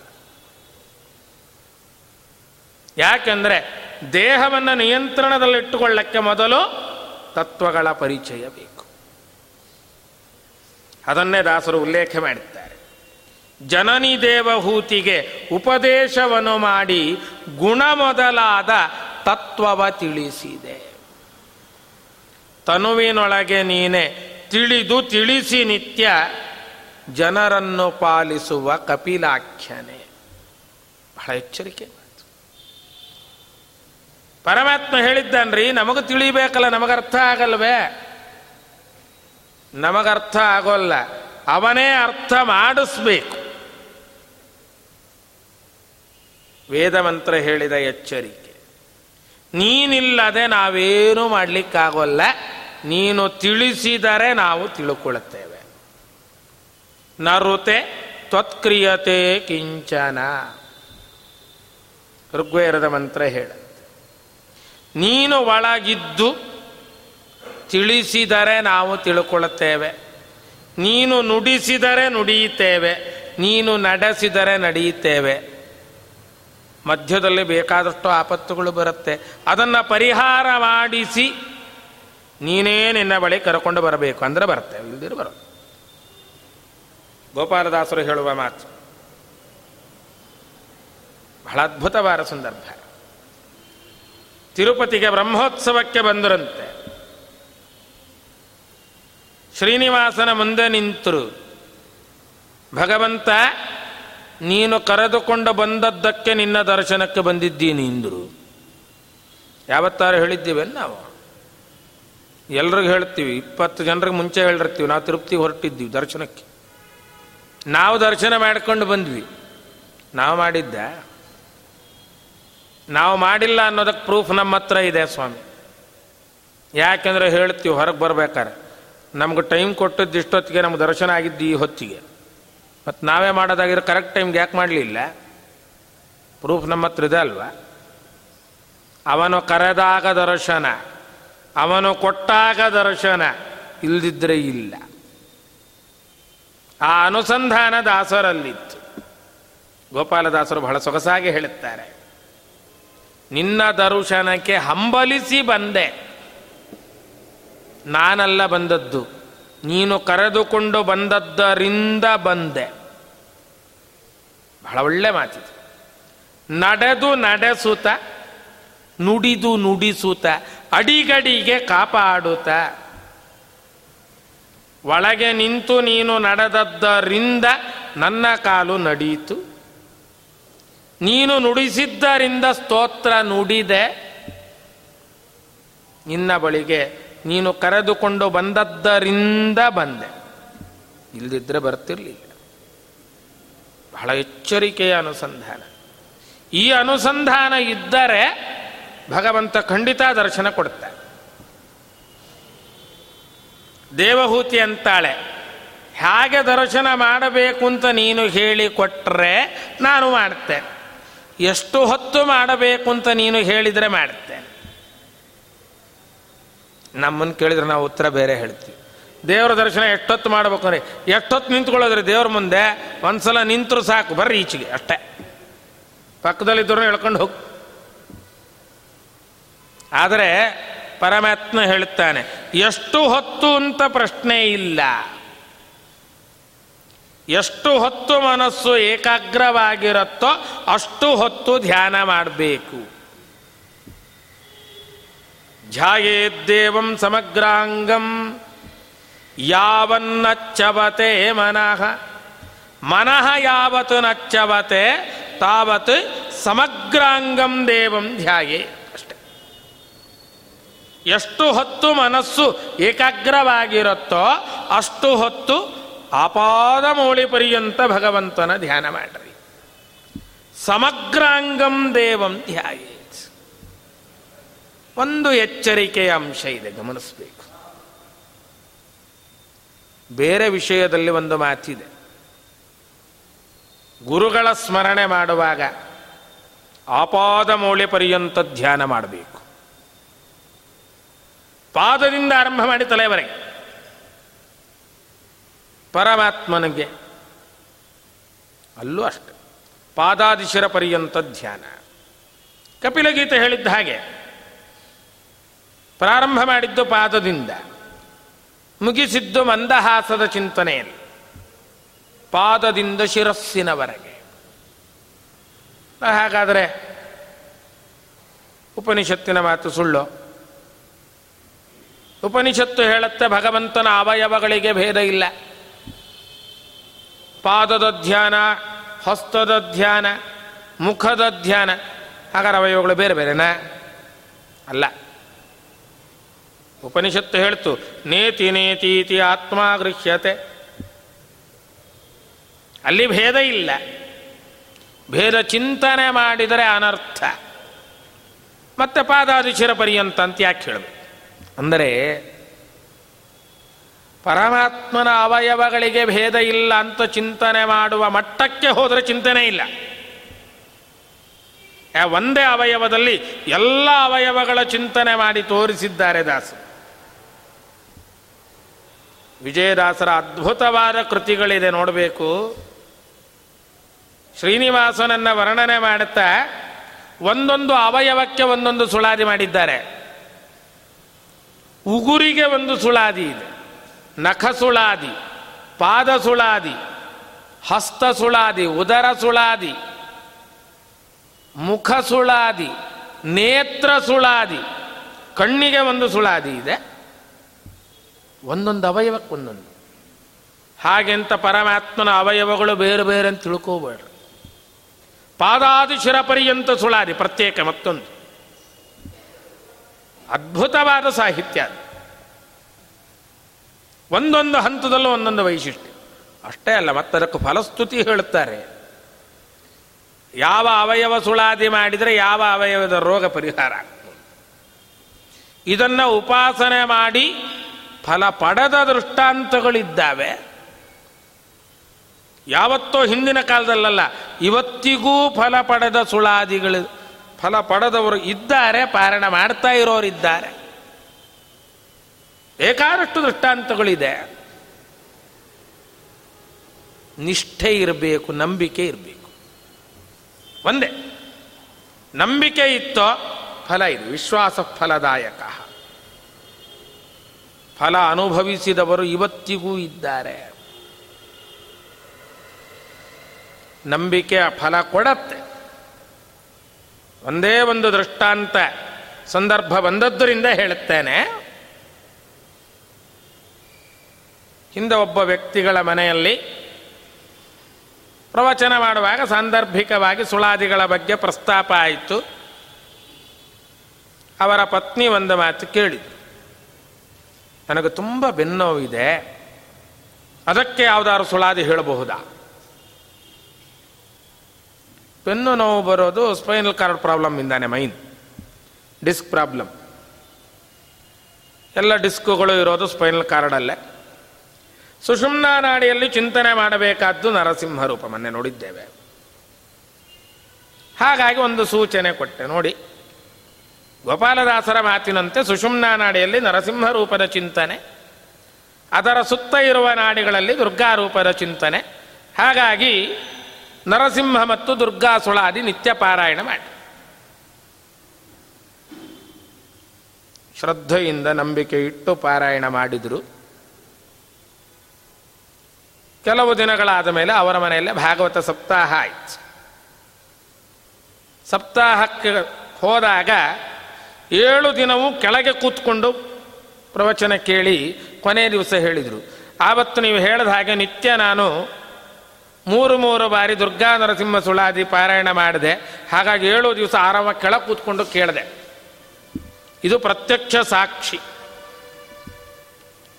ಯಾಕೆಂದರೆ ದೇಹವನ್ನು ನಿಯಂತ್ರಣದಲ್ಲಿಟ್ಟುಕೊಳ್ಳಕ್ಕೆ ಮೊದಲು ತತ್ವಗಳ ಪರಿಚಯ ಬೇಕು. ಅದನ್ನೇ ದಾಸರು ಉಲ್ಲೇಖ ಮಾಡುತ್ತಾರೆ. ಜನನಿ ದೇವಹೂತಿಗೆ ಉಪದೇಶವನ್ನು ಮಾಡಿ ಗುಣ ಮೊದಲಾದ ತತ್ವವ ತಿಳಿಸಿದೆ. ತನುವಿನೊಳಗೆ ನೀನೆ ತಿಳಿದು ತಿಳಿಸಿ ನಿತ್ಯ ಜನರನ್ನು ಪಾಲಿಸುವ ಕಪಿಲಾಖ್ಯನೆ. ಬಹಳ ಎಚ್ಚರಿಕೆ ಮಾತು. ಪರಮಾತ್ಮ ಹೇಳಿದ್ದಾನ್ರಿ, ನಮಗೂ ತಿಳಿಬೇಕಲ್ಲ, ನಮಗರ್ಥ ಆಗಲ್ವೇ? ನಮಗರ್ಥ ಆಗೋಲ್ಲ, ಅವನೇ ಅರ್ಥ ಮಾಡಿಸ್ಬೇಕು. ವೇದಮಂತ್ರ ಹೇಳಿದ ಎಚ್ಚರಿಕೆ. ನೀನಿಲ್ಲದೆ ನಾವೇನೂ ಮಾಡಲಿಕ್ಕಾಗೋಲ್ಲ. ನೀನು ತಿಳಿಸಿದರೆ ನಾವು ತಿಳ್ಕೊಳ್ಳುತ್ತೇವೆ. ನರುತೆ ತ್ವತ್ಕ್ರಿಯತೆ ಕಿಂಚನ ಋಗ್ವೇದದ ಮಂತ್ರ ಹೇಳುತ್ತೆ. ನೀನು ಒಳಗಿದ್ದು ತಿಳಿಸಿದರೆ ನಾವು ತಿಳ್ಕೊಳ್ಳುತ್ತೇವೆ. ನೀನು ನುಡಿಸಿದರೆ ನುಡಿಯುತ್ತೇವೆ. ನೀನು ನಡೆಸಿದರೆ ನಡೆಯುತ್ತೇವೆ. ಮಧ್ಯದಲ್ಲಿ ಬೇಕಾದಷ್ಟು ಆಪತ್ತುಗಳು ಬರುತ್ತೆ. ಅದನ್ನು ಪರಿಹಾರ ಮಾಡಿಸಿ ನೀನೇ ನಿನ್ನ ಬಳಿ ಕರ್ಕೊಂಡು ಬರಬೇಕು ಅಂದರೆ ಬರುತ್ತೆ, ಇಲ್ದಿರು ಬರುತ್ತೆ. ಗೋಪಾಲದಾಸರು ಹೇಳುವ ಮಾತು ಬಹಳ ಅದ್ಭುತವಾದ ಸಂದರ್ಭ. ತಿರುಪತಿಗೆ ಬ್ರಹ್ಮೋತ್ಸವಕ್ಕೆ ಬಂದರಂತೆ. ಶ್ರೀನಿವಾಸನ ಮುಂದೆ ನಿಂತರು. ಭಗವಂತ, ನೀನು ಕರೆದುಕೊಂಡು ಬಂದದ್ದಕ್ಕೆ ನಿನ್ನ ದರ್ಶನಕ್ಕೆ ಬಂದಿದ್ದೀನಿ ಇಂದರು. ಯಾವತ್ತಾರು ಹೇಳಿದ್ದೀವಲ್ಲ ನಾವು, ಎಲ್ರಿಗೂ ಹೇಳ್ತೀವಿ, 20 ಜನರಿಗೆ ಮುಂಚೆ ಹೇಳಿರ್ತೀವಿ, ನಾವು ತಿರುಪತಿಗೆ ಹೊರಟಿದ್ದೀವಿ ದರ್ಶನಕ್ಕೆ, ನಾವು ದರ್ಶನ ಮಾಡಿಕೊಂಡು ಬಂದ್ವಿ. ನಾವು ಮಾಡಿದ್ದ? ನಾವು ಮಾಡಿಲ್ಲ ಅನ್ನೋದಕ್ಕೆ ಪ್ರೂಫ್ ನಮ್ಮ ಹತ್ರ ಇದೆ ಸ್ವಾಮಿ. ಯಾಕೆಂದರೆ ಹೇಳ್ತೀವಿ ಹೊರಗೆ ಬರ್ಬೇಕಾರೆ, ನಮ್ಗೆ ಟೈಮ್ ಕೊಟ್ಟದ್ದು ಇಷ್ಟೊತ್ತಿಗೆ, ನಮ್ಗೆ ದರ್ಶನ ಆಗಿದ್ದು ಈ ಹೊತ್ತಿಗೆ, ಮತ್ತು ನಾವೇ ಮಾಡೋದಾಗಿರೋ ಕರೆಕ್ಟ್ ಟೈಮ್ಗೆ ಯಾಕೆ ಮಾಡಲಿಲ್ಲ? ಪ್ರೂಫ್ ನಮ್ಮ ಹತ್ರ ಇದೆ ಅಲ್ವಾ? ಅವನು ಕರೆದಾಗ ದರ್ಶನ, ಅವನು ಕೊಟ್ಟಾಗ ದರ್ಶನ, ಇಲ್ಲದಿದ್ದರೆ ಇಲ್ಲ. ಆ ಅನುಸಂಧಾನ ದಾಸರಲ್ಲಿತ್ತು. ಗೋಪಾಲದಾಸರು ಬಹಳ ಸೊಗಸಾಗಿ ಹೇಳುತ್ತಾರೆ, ನಿನ್ನ ದರ್ಶನಕ್ಕೆ ಹಂಬಲಿಸಿ ಬಂದೆ, ನಾನಲ್ಲ ಬಂದದ್ದು, ನೀನು ಕರೆದುಕೊಂಡು ಬಂದದ್ದರಿಂದ ಬಂದೆ. ಬಹಳ ಒಳ್ಳೆ ಮಾತಿದೆ. ನಡೆದು ನಡೆಸೂತ, ನುಡಿದು ನುಡಿಸೂತ, ಅಡಿಗಡಿಗೆ ಕಾಪಾಡುತ್ತ, ಒಳಗೆ ನಿಂತು ನೀನು ನಡೆದದ್ದರಿಂದ ನನ್ನ ಕಾಲು ನಡೀತು, ನೀನು ನುಡಿಸಿದ್ದರಿಂದ ಸ್ತೋತ್ರ ನುಡಿದೆ, ನಿನ್ನ ಬಳಿಗೆ ನೀನು ಕರೆದುಕೊಂಡು ಬಂದದ್ದರಿಂದ ಬಂದೆ, ಇಲ್ಲದಿದ್ದರೆ ಬರ್ತಿರಲಿಲ್ಲ. ಬಹಳ ಎಚ್ಚರಿಕೆಯ ಅನುಸಂಧಾನ. ಈ ಅನುಸಂಧಾನ ಇದ್ದರೆ ಭಗವಂತ ಖಂಡಿತ ದರ್ಶನ ಕೊಡ್ತಾನೆ. ದೇವಹೂತಿ ಅಂತಾಳೆ, ಹೇಗೆ ದರ್ಶನ ಮಾಡಬೇಕು ಅಂತ ನೀನು ಹೇಳಿಕೊಟ್ರೆ ನಾನು ಮಾಡ್ತೇನೆ, ಎಷ್ಟು ಹೊತ್ತು ಮಾಡಬೇಕು ಅಂತ ನೀನು ಹೇಳಿದರೆ ಮಾಡ್ತೇನೆ. ನಮ್ಮನ್ನು ಕೇಳಿದರೆ ನಾವು ಉತ್ತರ ಬೇರೆ ಹೇಳ್ತೀವಿ. ದೇವರ ದರ್ಶನ ಎಷ್ಟೊತ್ತು ಮಾಡ್ಬೇಕಂದ್ರೆ ಎಷ್ಟೊತ್ತು ನಿಂತ್ಕೊಳ್ಳೋದ್ರಿ ದೇವ್ರ ಮುಂದೆ, ಒಂದ್ಸಲ ನಿಂತರು ಸಾಕು, ಬರ್ರಿ ಈಚೆಗೆ ಅಷ್ಟೇ, ಪಕ್ಕದಲ್ಲಿದ್ದವ್ರನ್ನ ಹೇಳ್ಕೊಂಡು ಹೋಗಿ. ಆದರೆ ಪರಮಾತ್ಮ ಹೇಳುತ್ತಾನೆ, ಎಷ್ಟು ಹೊತ್ತು ಅಂತ ಪ್ರಶ್ನೆ ಇಲ್ಲ. ಎಷ್ಟು ಹೊತ್ತು ಮನಸ್ಸು ಏಕಾಗ್ರವಾಗಿರುತ್ತೋ ಅಷ್ಟು ಹೊತ್ತು ಧ್ಯಾನ ಮಾಡಬೇಕು. ಧ್ಯಾಯೇದ್ದೇವಂ ಸಮಗ್ರಾಂಗಂ ಯಾವನ್ನ ಚವತೆ ಮನಃ, ಮನಃ ಯಾವತ್ತು ನಚ್ಚವತೆ ತಾವತ್ ಸಮಗ್ರಾಂಗಂ ದೇವಂ ಧ್ಯಾಯೇ. ಅಷ್ಟೆ. ಎಷ್ಟು ಹೊತ್ತು ಮನಸ್ಸು ಏಕಾಗ್ರವಾಗಿರುತ್ತೋ ಅಷ್ಟು ಹೊತ್ತು ಆಪಾದ ಮೂಳಿ ಪರ್ಯಂತ ಭಗವಂತನ ಧ್ಯಾನ ಮಾಡ್ರಿ. ಸಮಗ್ರಾಂಗಂ ದೇವಂ ಧ್ಯಾಯೇ. ಒಂದು ಎಚ್ಚರಿಕೆಯ ಅಂಶ ಇದೆ, ಗಮನಿಸಬೇಕು. ಬೇರೆ ವಿಷಯದಲ್ಲಿ ಒಂದು ಮಾತಿದೆ, ಗುರುಗಳ ಸ್ಮರಣೆ ಮಾಡುವಾಗ ಆಪಾದ ಮೂಳೆ ಪರ್ಯಂತ ಧ್ಯಾನ ಮಾಡಬೇಕು, ಪಾದದಿಂದ ಆರಂಭ ಮಾಡಿ ತಲೆವರೆಗೆ. ಪರಮಾತ್ಮನಿಗೆ ಅಲ್ಲೂ ಅಷ್ಟೆ, ಪಾದಾದಿಶರ ಪರ್ಯಂತ ಧ್ಯಾನ. ಕಪಿಲಗೀತೆ ಹೇಳಿದ್ದ ಹಾಗೆ ಪ್ರಾರಂಭ ಮಾಡಿದ್ದು ಪಾದದಿಂದ, ಮುಗಿಸಿದ್ದು ಮಂದಹಾಸದ ಚಿಂತನೆಯಲ್ಲಿ, ಪಾದದಿಂದ ಶಿರಸ್ಸಿನವರೆಗೆ. ಹಾಗಾದರೆ ಉಪನಿಷತ್ತಿನ ಮಾತು ಸುಳ್ಳು? ಉಪನಿಷತ್ತು ಹೇಳುತ್ತೆ ಭಗವಂತನ ಅವಯವಗಳಿಗೆ ಭೇದ ಇಲ್ಲ. ಪಾದದ ಧ್ಯಾನ, ಹಸ್ತದ ಧ್ಯಾನ, ಮುಖದ ಧ್ಯಾನ, ಹಾಗಾದ್ರೆ ಅವಯವಗಳು ಬೇರೆ ಬೇರೆನಾ? ಅಲ್ಲ. ಉಪನಿಷತ್ತು ಹೇಳ್ತು, ನೇತಿ ನೇತೀತಿ ಆತ್ಮ ಗೃಹ್ಯತೆ. ಅಲ್ಲಿ ಭೇದ ಇಲ್ಲ. ಭೇದ ಚಿಂತನೆ ಮಾಡಿದರೆ ಅನರ್ಥ. ಮತ್ತೆ ಪಾದಾದಿಶಿರ ಪರ್ಯಂತ ಅಂತ ಯಾಕೆ ಹೇಳಬೇಕು ಅಂದರೆ, ಪರಮಾತ್ಮನ ಅವಯವಗಳಿಗೆ ಭೇದ ಇಲ್ಲ ಅಂತ ಚಿಂತನೆ ಮಾಡುವ ಮಟ್ಟಕ್ಕೆ ಹೋದರೆ ಚಿಂತನೆ ಇಲ್ಲ. ಒಂದೇ ಅವಯವದಲ್ಲಿ ಎಲ್ಲ ಅವಯವಗಳ ಚಿಂತನೆ ಮಾಡಿ ತೋರಿಸಿದ್ದಾರೆ ದಾಸರು. ವಿಜಯದಾಸರ ಅದ್ಭುತವಾದ ಕೃತಿಗಳಿದೆ, ನೋಡಬೇಕು. ಶ್ರೀನಿವಾಸನನ್ನು ವರ್ಣನೆ ಮಾಡುತ್ತಾ ಒಂದೊಂದು ಅವಯವಕ್ಕೆ ಒಂದೊಂದು ಸುಳಾದಿ ಮಾಡಿದ್ದಾರೆ. ಉಗುರಿಗೆ ಒಂದು ಸುಳಾದಿ ಇದೆ, ನಖ ಸುಳಾದಿ, ಪಾದ ಸುಳಾದಿ, ಹಸ್ತ ಸುಳಾದಿ, ಉದರ ಸುಳಾದಿ, ಮುಖ ಸುಳಾದಿ, ನೇತ್ರ ಸುಳಾದಿ, ಕಣ್ಣಿಗೆ ಒಂದು ಸುಳಾದಿ ಇದೆ. ಒಂದೊಂದು ಅವಯವಕ್ಕೆ ಒಂದೊಂದು. ಹಾಗೆಂತ ಪರಮಾತ್ಮನ ಅವಯವಗಳು ಬೇರೆ ಬೇರೆ ಅಂತ ತಿಳ್ಕೋಬೇಡ್ರಿ. ಪಾದಾದಿ ಶಿರ ಪರ್ಯಂತ ಸುಳಾದಿ ಪ್ರತ್ಯೇಕ, ಮತ್ತೊಂದು ಅದ್ಭುತವಾದ ಸಾಹಿತ್ಯ ಅದು. ಒಂದೊಂದು ಹಂತದಲ್ಲೂ ಒಂದೊಂದು ವೈಶಿಷ್ಟ್ಯ. ಅಷ್ಟೇ ಅಲ್ಲ, ಮತ್ತದಕ್ಕೂ ಫಲಸ್ತುತಿ ಹೇಳುತ್ತಾರೆ. ಯಾವ ಅವಯವ ಸುಳಾದಿ ಮಾಡಿದರೆ ಯಾವ ಅವಯವದ ರೋಗ ಪರಿಹಾರ. ಇದನ್ನು ಉಪಾಸನೆ ಮಾಡಿ ಫಲ ಪಡೆದ ದೃಷ್ಟಾಂತಗಳಿದ್ದಾವೆ. ಯಾವತ್ತೋ ಹಿಂದಿನ ಕಾಲದಲ್ಲ, ಇವತ್ತಿಗೂ ಫಲ ಪಡೆದ ಸುಳಾದಿಗಳು, ಫಲ ಪಡೆದವರು ಇದ್ದಾರೆ, ಪಾರಣ ಮಾಡ್ತಾ ಇರೋರಿದ್ದಾರೆ. ಬೇಕಾದಷ್ಟು ದೃಷ್ಟಾಂತಗಳಿದೆ. ನಿಷ್ಠೆ ಇರಬೇಕು, ನಂಬಿಕೆ ಇರಬೇಕು. ಒಂದೇ ನಂಬಿಕೆ ಇತ್ತೋ ಫಲ ಇದು. ವಿಶ್ವಾಸ ಫಲದಾಯಕ. ಫಲ ಅನುಭವಿಸಿದವರು ಇವತ್ತಿಗೂ ಇದ್ದಾರೆ. ನಂಬಿಕೆ ಫಲ ಕೊಡತ್ತೆ. ಒಂದೇ ಒಂದು ದೃಷ್ಟಾಂತ ಸಂದರ್ಭ ಬಂದದ್ದರಿಂದ ಹೇಳುತ್ತೇನೆ. ಹಿಂದೆ ಒಬ್ಬ ವ್ಯಕ್ತಿಗಳ ಮನೆಯಲ್ಲಿ ಪ್ರವಚನ ಮಾಡುವಾಗ ಸಾಂದರ್ಭಿಕವಾಗಿ ಸುಳಾದಿಗಳ ಬಗ್ಗೆ ಪ್ರಸ್ತಾಪ ಆಯಿತು. ಅವರ ಪತ್ನಿ ಒಂದು ಮಾತು ಕೇಳಿದರು, ನನಗೆ ತುಂಬ ಬೆನ್ನೋವಿದೆ, ಅದಕ್ಕೆ ಯಾವುದಾದ್ರು ಸುಳಾದಿ ಹೇಳಬಹುದಾ? ಬೆನ್ನು ನೋವು ಬರೋದು ಸ್ಪೈನಲ್ ಕಾರ್ಡ್ ಪ್ರಾಬ್ಲಮ್ಮಿಂದಾನೆ, ಮೈನ್ ಡಿಸ್ಕ್ ಪ್ರಾಬ್ಲಮ್. ಎಲ್ಲ ಡಿಸ್ಕುಗಳು ಇರೋದು ಸ್ಪೈನಲ್ ಕಾರ್ಡಲ್ಲೇ. ಸುಷುಮ್ನಾ ನಾಡಿಯಲ್ಲಿ ಚಿಂತನೆ ಮಾಡಬೇಕಾದ್ದು ನರಸಿಂಹ ರೂಪ, ಮೊನ್ನೆ ನೋಡಿದ್ದೇವೆ. ಹಾಗಾಗಿ ಒಂದು ಸೂಚನೆ ಕೊಟ್ಟೆ. ನೋಡಿ, ಗೋಪಾಲದಾಸರ ಮಾತಿನಂತೆ ಸುಷುಮ್ನಾ ನಾಡಿಯಲ್ಲಿ ನರಸಿಂಹ ರೂಪದ ಚಿಂತನೆ, ಅದರ ಸುತ್ತ ಇರುವ ನಾಡಿಗಳಲ್ಲಿ ದುರ್ಗಾರೂಪದ ಚಿಂತನೆ. ಹಾಗಾಗಿ ನರಸಿಂಹ ಮತ್ತು ದುರ್ಗಾ ಸುಳಾದಿ ನಿತ್ಯ ಪಾರಾಯಣ ಮಾಡಿ ಶ್ರದ್ಧೆಯಿಂದ ನಂಬಿಕೆ ಇಟ್ಟು ಪಾರಾಯಣ ಮಾಡಿದರು. ಕೆಲವು ದಿನಗಳಾದ ಮೇಲೆ ಅವರ ಮನೆಯಲ್ಲೇ ಭಾಗವತ ಸಪ್ತಾಹ ಆಯಿತು. ಸಪ್ತಾಹಕ್ಕೆ ಹೋದಾಗ 7 ದಿನವೂ ಕೆಳಗೆ ಕೂತ್ಕೊಂಡು ಪ್ರವಚನ ಕೇಳಿ ಕೊನೆ ದಿವಸ ಹೇಳಿದರು, ಆವತ್ತು ನೀವು ಹೇಳಿದ ಹಾಗೆ ನಿತ್ಯ ನಾನು 3 ಬಾರಿ ದುರ್ಗಾ ನರಸಿಂಹ ಸುಳಾದಿ ಪಾರಾಯಣ ಮಾಡಿದೆ. ಹಾಗಾಗಿ 7 ದಿವಸ ಆರಾಮ ಕೆಳಗೆ ಕೂತ್ಕೊಂಡು ಕೇಳಿದೆ. ಇದು ಪ್ರತ್ಯಕ್ಷ ಸಾಕ್ಷಿ.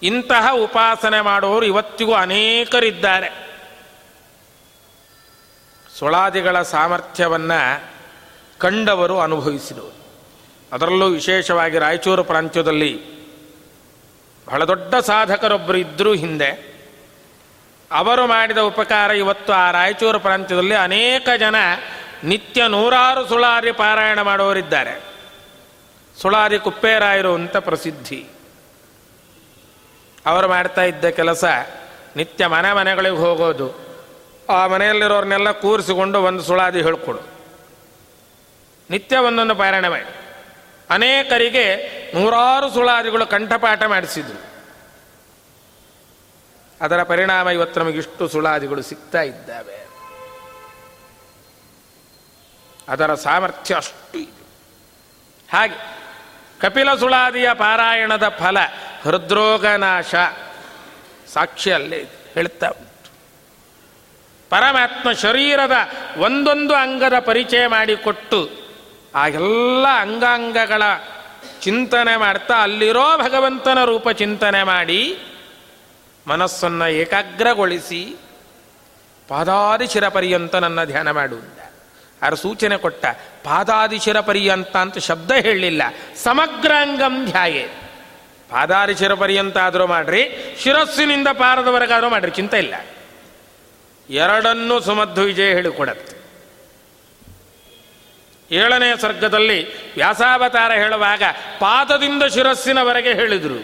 ಇಂತಹ ಉಪಾಸನೆ ಮಾಡುವವರು ಇವತ್ತಿಗೂ ಅನೇಕರಿದ್ದಾರೆ. ಸುಳಾದಿಗಳ ಸಾಮರ್ಥ್ಯವನ್ನು ಕಂಡವರು, ಅನುಭವಿಸಿದವರು. ಅದರಲ್ಲೂ ವಿಶೇಷವಾಗಿ ರಾಯಚೂರು ಪ್ರಾಂತ್ಯದಲ್ಲಿ ಬಹಳ ದೊಡ್ಡ ಸಾಧಕರೊಬ್ಬರು ಇದ್ದರೂ ಹಿಂದೆ ಅವರು ಮಾಡಿದ ಉಪಕಾರ ಇವತ್ತು ಆ ರಾಯಚೂರು ಪ್ರಾಂತ್ಯದಲ್ಲಿ ಅನೇಕ ಜನ ನಿತ್ಯ 100 ಸುಳಾದಿ ಪಾರಾಯಣ ಮಾಡುವವರಿದ್ದಾರೆ. ಸುಳಾದಿ ಕುಪ್ಪೇರಾಯರು ಅಂತ ಪ್ರಸಿದ್ಧಿ. ಅವರು ಮಾಡ್ತಾ ಇದ್ದ ಕೆಲಸ ನಿತ್ಯ ಮನೆಗಳಿಗೆ ಹೋಗೋದು, ಆ ಮನೆಯಲ್ಲಿರೋರನ್ನೆಲ್ಲ ಕೂರಿಸಿಕೊಂಡು ಒಂದು ಸುಳಾದಿ ಹೇಳ್ಕೊಡು, ನಿತ್ಯ ಒಂದೊಂದು ಪಾರಾಯಣ ಮಾಡಿ ಅನೇಕರಿಗೆ 100 ಸುಳಾದಿಗಳು ಕಂಠಪಾಠ ಮಾಡಿಸಿದರು. ಅದರ ಪರಿಣಾಮ ಇವತ್ತು ನಮಗಿಷ್ಟು ಸುಳಾದಿಗಳು ಸಿಗ್ತಾ ಇದ್ದಾವೆ. ಅದರ ಸಾಮರ್ಥ್ಯ ಅಷ್ಟು ಇದೆ. ಹಾಗೆ ಕಪಿಲ ಸುಳಾದಿಯ ಪಾರಾಯಣದ ಫಲ ಹೃದ್ರೋಗನಾಶ, ಸಾಕ್ಷಿಯಲ್ಲೇ ಹೇಳ್ತಾ ಉಂಟು. ಪರಮಾತ್ಮ ಶರೀರದ ಒಂದೊಂದು ಅಂಗದ ಪರಿಚಯ ಮಾಡಿಕೊಟ್ಟು ಆ ಎಲ್ಲ ಅಂಗಾಂಗಗಳ ಚಿಂತನೆ ಮಾಡ್ತಾ ಅಲ್ಲಿರೋ ಭಗವಂತನ ರೂಪ ಚಿಂತನೆ ಮಾಡಿ ಮನಸ್ಸನ್ನು ಏಕಾಗ್ರಗೊಳಿಸಿ ಪಾದಾದಿಶಿರ ಪರ್ಯಂತ ನನ್ನ ಧ್ಯಾನ ಮಾಡುವುದಿಲ್ಲ. ಆರು ಸೂಚನೆ ಕೊಟ್ಟ. ಪಾದಾದಿಶಿರ ಪರ್ಯಂತ ಅಂತ ಶಬ್ದ ಹೇಳಲಿಲ್ಲ, ಸಮಗ್ರಾಂಗಂ ಧ್ಯಾಯೇ. ಪಾದಾದಿಶಿರ ಪರ್ಯಂತ ಆದರೂ ಮಾಡ್ರಿ, ಶಿರಸ್ಸಿನಿಂದ ಪಾದದವರೆಗಾದರೂ ಮಾಡ್ರಿ, ಚಿಂತೆ ಇಲ್ಲ. ಎರಡನ್ನೂ ಸುಮಧ್ವಿಜಯ ಹೇಳಿಕೊಡತ್ತೆ. 7ನೇ ಸರ್ಗದಲ್ಲಿ ವ್ಯಾಸಾವತಾರ ಹೇಳುವಾಗ ಪಾದದಿಂದ ಶಿರಸ್ಸಿನವರೆಗೆ ಹೇಳಿದರು.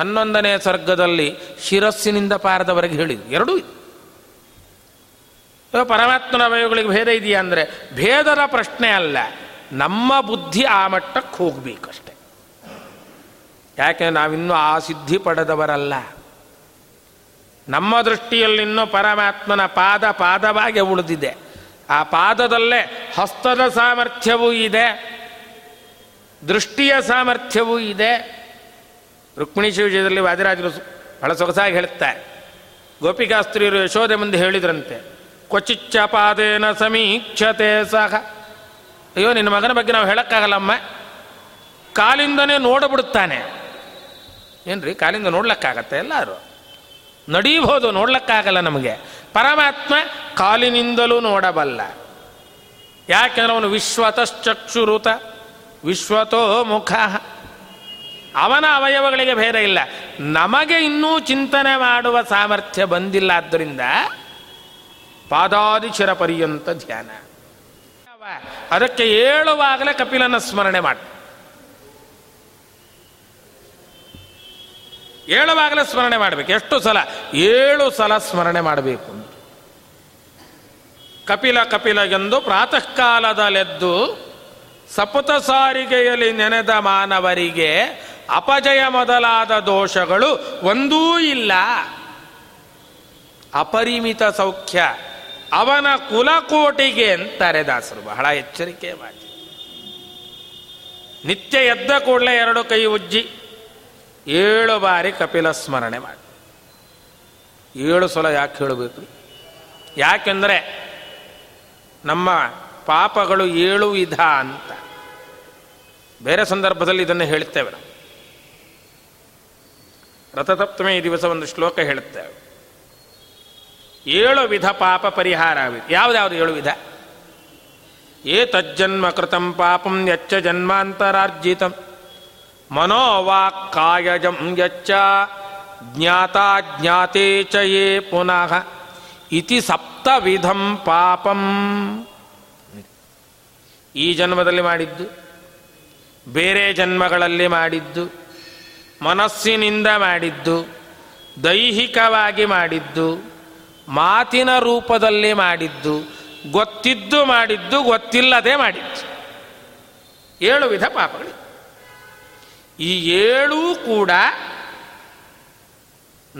11ನೇ ಸರ್ಗದಲ್ಲಿ ಶಿರಸ್ಸಿನಿಂದ ಪಾದದವರೆಗೆ ಹೇಳಿದರು. ಎರಡೂ ಇದು. ಪರಮಾತ್ಮನ ಅವಯಗಳಿಗೆ ಭೇದ ಇದೆಯಾ ಅಂದರೆ ಭೇದದ ಪ್ರಶ್ನೆ ಅಲ್ಲ, ನಮ್ಮ ಬುದ್ಧಿ ಆ ಮಟ್ಟಕ್ಕೆ ಹೋಗಬೇಕಷ್ಟೆ. ಯಾಕೆಂದರೆ ನಾವಿನ್ನೂ ಆ ಸಿದ್ಧಿ ಪಡೆದವರಲ್ಲ. ನಮ್ಮ ದೃಷ್ಟಿಯಲ್ಲಿನ್ನೂ ಪರಮಾತ್ಮನ ಪಾದವಾಗಿ ಉಳಿದಿದೆ. ಆ ಪಾದದಲ್ಲೇ ಹಸ್ತದ ಸಾಮರ್ಥ್ಯವೂ ಇದೆ, ದೃಷ್ಟಿಯ ಸಾಮರ್ಥ್ಯವೂ ಇದೆ. ರುಕ್ಮಿಣಿ ಶಿವಜಯದಲ್ಲಿ ವಾದಿರಾಜರು ಬಹಳ ಸೊಗಸಾಗಿ ಹೇಳ್ತಾರೆ. ಗೋಪಿಕಾಸ್ತ್ರೀಯರು ಯಶೋದೆ ಮುಂದೆ ಹೇಳಿದ್ರಂತೆ, ಕ್ವಚಿಚ್ಚ ಪಾದೇನ ಸಮೀಕ್ಷತೆ ಸಹ. ಅಯ್ಯೋ, ನಿನ್ನ ಮಗನ ಬಗ್ಗೆ ನಾವು ಹೇಳೋಕ್ಕಾಗಲ್ಲಮ್ಮ, ಕಾಲಿಂದನೇ ನೋಡಿಬಿಡುತ್ತಾನೆ. ಏನ್ರಿ, ಕಾಲಿಂದ ನೋಡ್ಲಕ್ಕಾಗತ್ತೆ? ಎಲ್ಲರೂ ನಡೀಬೋದು, ನೋಡ್ಲಕ್ಕಾಗಲ್ಲ ನಮಗೆ. ಪರಮಾತ್ಮ ಕಾಲಿನಿಂದಲೂ ನೋಡಬಲ್ಲ. ಯಾಕೆಂದ್ರೆ ಅವನು ವಿಶ್ವತಶ್ಚಕ್ಷುರುತ ವಿಶ್ವತೋ ಮುಖ. ಅವನ ಅವಯವಗಳಿಗೆ ಭೇದ ಇಲ್ಲ. ನಮಗೆ ಇನ್ನೂ ಚಿಂತನೆ ಮಾಡುವ ಸಾಮರ್ಥ್ಯ ಬಂದಿಲ್ಲ. ಆದ್ದರಿಂದ ಪಾದಾದಿಶಿರ ಪರ್ಯಂತ ಧ್ಯಾನ. ಅದಕ್ಕೆ ಹೇಳುವಾಗಲೇ ಕಪಿಲನ ಸ್ಮರಣೆ ಮಾಡಿ ಏಳುವಾಗಲೇ ಸ್ಮರಣೆ ಮಾಡಬೇಕು. ಎಷ್ಟು ಸಲ? 7 ಸಲ ಸ್ಮರಣೆ ಮಾಡಬೇಕು. ಕಪಿಲ ಕಪಿಲಗೆಂದು ಪ್ರಾತಃ ಕಾಲದಲ್ಲೆದ್ದು ಸಪುತ ಸಾರಿಗೆಯಲ್ಲಿ ನೆನೆದ ಮಾನವರಿಗೆ ಅಪಜಯ ಮೊದಲಾದ ದೋಷಗಳು ಒಂದೂ ಇಲ್ಲ. ಅಪರಿಮಿತ ಸೌಖ್ಯ ಅವನ ಕುಲಕೋಟಿಗೆ ಅಂತಾರೆ ದಾಸರು. ಬಹಳ ಎಚ್ಚರಿಕೆ ಮಾಡಿ. ನಿತ್ಯ ಎದ್ದ ಕೂಡಲೇ 2 ಕೈ ಉಜ್ಜಿ 7 ಬಾರಿ ಕಪಿಲ ಸ್ಮರಣೆ ಮಾಡಿ. 7 ಸಲ ಯಾಕೆ ಹೇಳಬೇಕು? ಯಾಕೆಂದರೆ ನಮ್ಮ ಪಾಪಗಳು 7 ವಿಧ ಅಂತ ಬೇರೆ ಸಂದರ್ಭದಲ್ಲಿ ಇದನ್ನು ಹೇಳ್ತೇವೆ. ರಥಸಪ್ತಮಿ ಈ ದಿವಸ ಒಂದು ಶ್ಲೋಕ ಹೇಳುತ್ತೇವೆ. 7 ವಿಧ ಪಾಪ ಪರಿಹಾರ ಆಗಬೇಕು. ಯಾವುದ್ಯಾವುದು 7 ವಿಧ? ಏತಜ್ಜನ್ಮ ಕೃತಂ ಪಾಪಂ ಯಚ್ಚ ಜನ್ಮಾಂತರಾರ್ಜಿತಂ ಮನೋವಾಕ್ ಕಾಯಜಂ ಯಚ್ಚ ಜ್ಞಾತಾ ಜ್ಞಾತೇ ಚ ಯೇ ಪುನಃ ಇತಿ 7 ವಿಧಂ ಪಾಪಂ. ಈ ಜನ್ಮದಲ್ಲಿ ಮಾಡಿದ್ದು, ಬೇರೆ ಜನ್ಮಗಳಲ್ಲಿ ಮಾಡಿದ್ದು, ಮನಸ್ಸಿನಿಂದ ಮಾಡಿದ್ದು, ದೈಹಿಕವಾಗಿ ಮಾಡಿದ್ದು, ಮಾತಿನ ರೂಪದಲ್ಲಿ ಮಾಡಿದ್ದು, ಗೊತ್ತಿದ್ದು ಮಾಡಿದ್ದು, ಗೊತ್ತಿಲ್ಲದೆ ಮಾಡಿದ್ದು, 7 ವಿಧ ಪಾಪಗಳು. ಈ 7 ಕೂಡ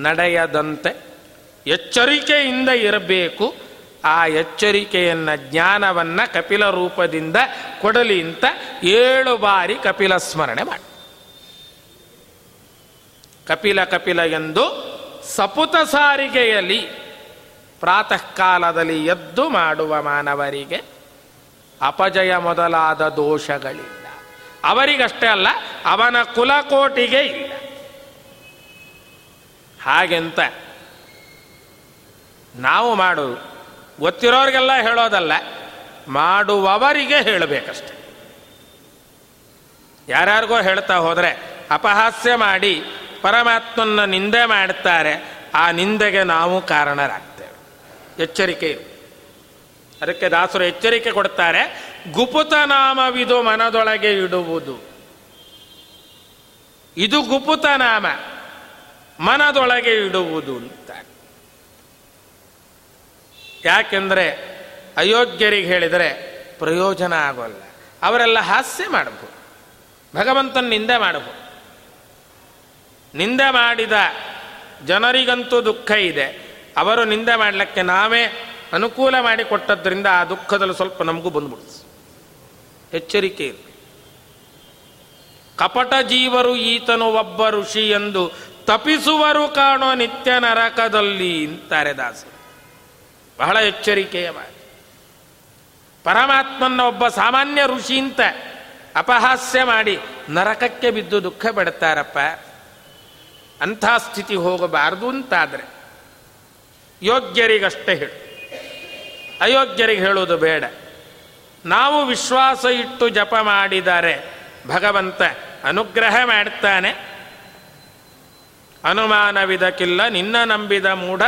ನಡೆಯದಂತೆ ಎಚ್ಚರಿಕೆಯಿಂದ ಇರಬೇಕು. ಆ ಎಚ್ಚರಿಕೆಯನ್ನು, ಜ್ಞಾನವನ್ನು ಕಪಿಲ ರೂಪದಿಂದ ಕೊಡಲಿ ಅಂತ 7 ಬಾರಿ ಕಪಿಲ ಸ್ಮರಣೆ ಮಾಡಿ. ಕಪಿಲ ಕಪಿಲ ಎಂದು ಸಪುತ ಸಾರಿಗೆಯಲ್ಲಿ ಪ್ರಾತಃ ಕಾಲದಲ್ಲಿ ಎದ್ದು ಮಾಡುವ ಮಾನವರಿಗೆ ಅಪಜಯ ಮೊದಲಾದ ದೋಷಗಳಿಲ್ಲ. ಅವರಿಗಷ್ಟೇ ಅಲ್ಲ, ಅವನ ಕುಲಕೋಟಿಗೆ ಇಲ್ಲ. ಹಾಗೆಂತ ನಾವು ಮಾಡುವುದು ಗೊತ್ತಿರೋರಿಗೆಲ್ಲ ಹೇಳೋದಲ್ಲ, ಮಾಡುವವರಿಗೆ ಹೇಳಬೇಕಷ್ಟೆ. ಯಾರ್ಯಾರಿಗೋ ಹೇಳ್ತಾ ಹೋದರೆ ಅಪಹಾಸ್ಯ ಮಾಡಿ ಪರಮಾತ್ಮನ ನಿಂದೆ ಮಾಡ್ತಾರೆ. ಆ ನಿಂದೆಗೆ ನಾವು ಕಾರಣರಾಗ್ತೇವೆ. ಎಚ್ಚರಿಕೆ. ಅದಕ್ಕೆ ದಾಸರು ಎಚ್ಚರಿಕೆ ಕೊಡ್ತಾರೆ. ಗುಪುತನಾಮವಿದು ಮನದೊಳಗೆ ಇಡುವುದು. ಇದು ಗುಪುತನಾಮ, ಮನದೊಳಗೆ ಇಡುವುದು ಅಂತ. ಯಾಕೆಂದರೆ ಅಯೋಗ್ಯರಿಗೆ ಹೇಳಿದರೆ ಪ್ರಯೋಜನ ಆಗೋಲ್ಲ. ಅವರೆಲ್ಲ ಹಾಸ್ಯ ಮಾಡಬಹುದು, ಭಗವಂತನ ನಿಂದೆ ಮಾಡಬಹುದು. ನಿಂದೆ ಮಾಡಿದ ಜನರಿಗಂತೂ ದುಃಖ ಇದೆ. ಅವರು ನಿಂದೆ ಮಾಡಲಿಕ್ಕೆ ನಾವೇ ಅನುಕೂಲ ಮಾಡಿಕೊಟ್ಟದ್ರಿಂದ ಆ ದುಃಖದಲ್ಲಿ ಸ್ವಲ್ಪ ನಮಗೂ ಬಂದ್ಬಿಡ್ತು. ಎಚ್ಚರಿಕೆ ಇರಲಿ. ಕಪಟ ಜೀವರು ಈತನು ಒಬ್ಬ ಋಷಿ ಎಂದು ತಪಿಸುವರು ಕಾಣೋ ನಿತ್ಯ ನರಕದಲ್ಲಿ ಅಂತಾರೆ ದಾಸರು. ಬಹಳ ಎಚ್ಚರಿಕೆಯ ಮಾತು. ಪರಮಾತ್ಮನ ಒಬ್ಬ ಸಾಮಾನ್ಯ ಋಷಿ ಅಂತ ಅಪಹಾಸ್ಯ ಮಾಡಿ ನರಕಕ್ಕೆ ಬಿದ್ದು ದುಃಖ ಪಡ್ತಾರಪ್ಪ. ಅಂಥ ಸ್ಥಿತಿ ಹೋಗಬಾರ್ದು ಅಂತಾದರೆ ಯೋಗ್ಯರಿಗಷ್ಟೇ ಹೇಳು, ಅಯೋಗ್ಯರಿಗೆ ಹೇಳೋದು ಬೇಡ. ನಾವು ವಿಶ್ವಾಸ ಇಟ್ಟು ಜಪ ಮಾಡಿದರೆ ಭಗವಂತ ಅನುಗ್ರಹ ಮಾಡ್ತಾನೆ. ಅನುಮಾನವಿದಕ್ಕಿಲ್ಲ ನಿನ್ನ ನಂಬಿದ ಮೂಢ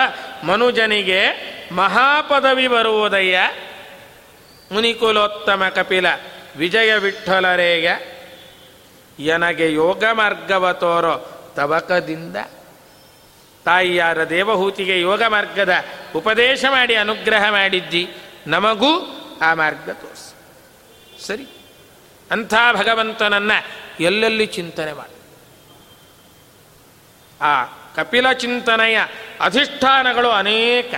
ಮನುಜನಿಗೆ ಮಹಾಪದವಿ ಬರುವುದಯ್ಯ. ಮುನಿಕುಲೋತ್ತಮ ಕಪಿಲ ವಿಜಯ ವಿಠಲರೇಗ ಯನಗೆ ಯೋಗ ಮಾರ್ಗವ ತೋರೋ ತವಕದಿಂದ. ತಾಯಿಯಾರ ದೇವಹೂತಿಗೆ ಯೋಗ ಮಾರ್ಗದ ಉಪದೇಶ ಮಾಡಿ ಅನುಗ್ರಹ ಮಾಡಿದ್ದಿ, ನಮಗೂ ಆ ಮಾರ್ಗ ತೋರಿಸು. ಸರಿ, ಅಂಥ ಭಗವಂತನನ್ನು ಎಲ್ಲೆಲ್ಲಿ ಚಿಂತನೆ ಮಾಡಿ. ಆ ಕಪಿಲ ಚಿಂತನೆಯ ಅಧಿಷ್ಠಾನಗಳು ಅನೇಕ.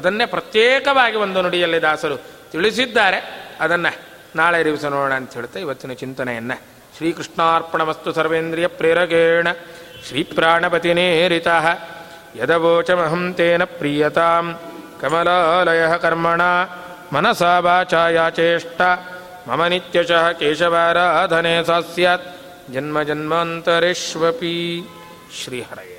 ಅದನ್ನೇ ಪ್ರತ್ಯೇಕವಾಗಿ ಒಂದು ನುಡಿಯಲ್ಲಿ ದಾಸರು ತಿಳಿಸಿದ್ದಾರೆ. ಅದನ್ನು ನಾಳೆ ದಿವಸ ನೋಡೋಣ ಅಂತ ಹೇಳ್ತಾ ಇವತ್ತಿನ ಚಿಂತನೆಯನ್ನು ಶ್ರೀಕೃಷ್ಣಾರ್ಪಣ ವಸ್ತು. ಸರ್ವೇಂದ್ರಿಯ ಪ್ರೇರಗೇಣ ಶ್ರೀ ಪ್ರಾಣಪತಿನೇರಿತಃ ಯದವೋಚಮಹಂ ತೇನ ಪ್ರೀಯತಾಂ ಕಮಲಾಲಯಃ ಕರ್ಮಣಾ ಮನಸಾ ವಾಚಾ ಯಾಚೇಷ್ಟ ಮಮ ನಿತ್ಯಶಃ ಕೇಶವಾರಾಧನೆ ಸಾ ಸ್ಯಾತ್ ಜನ್ಮ ಜನ್ಮಾಂತರೇಷ್ವಪಿ. ಶ್ರೀಹರಯೇ.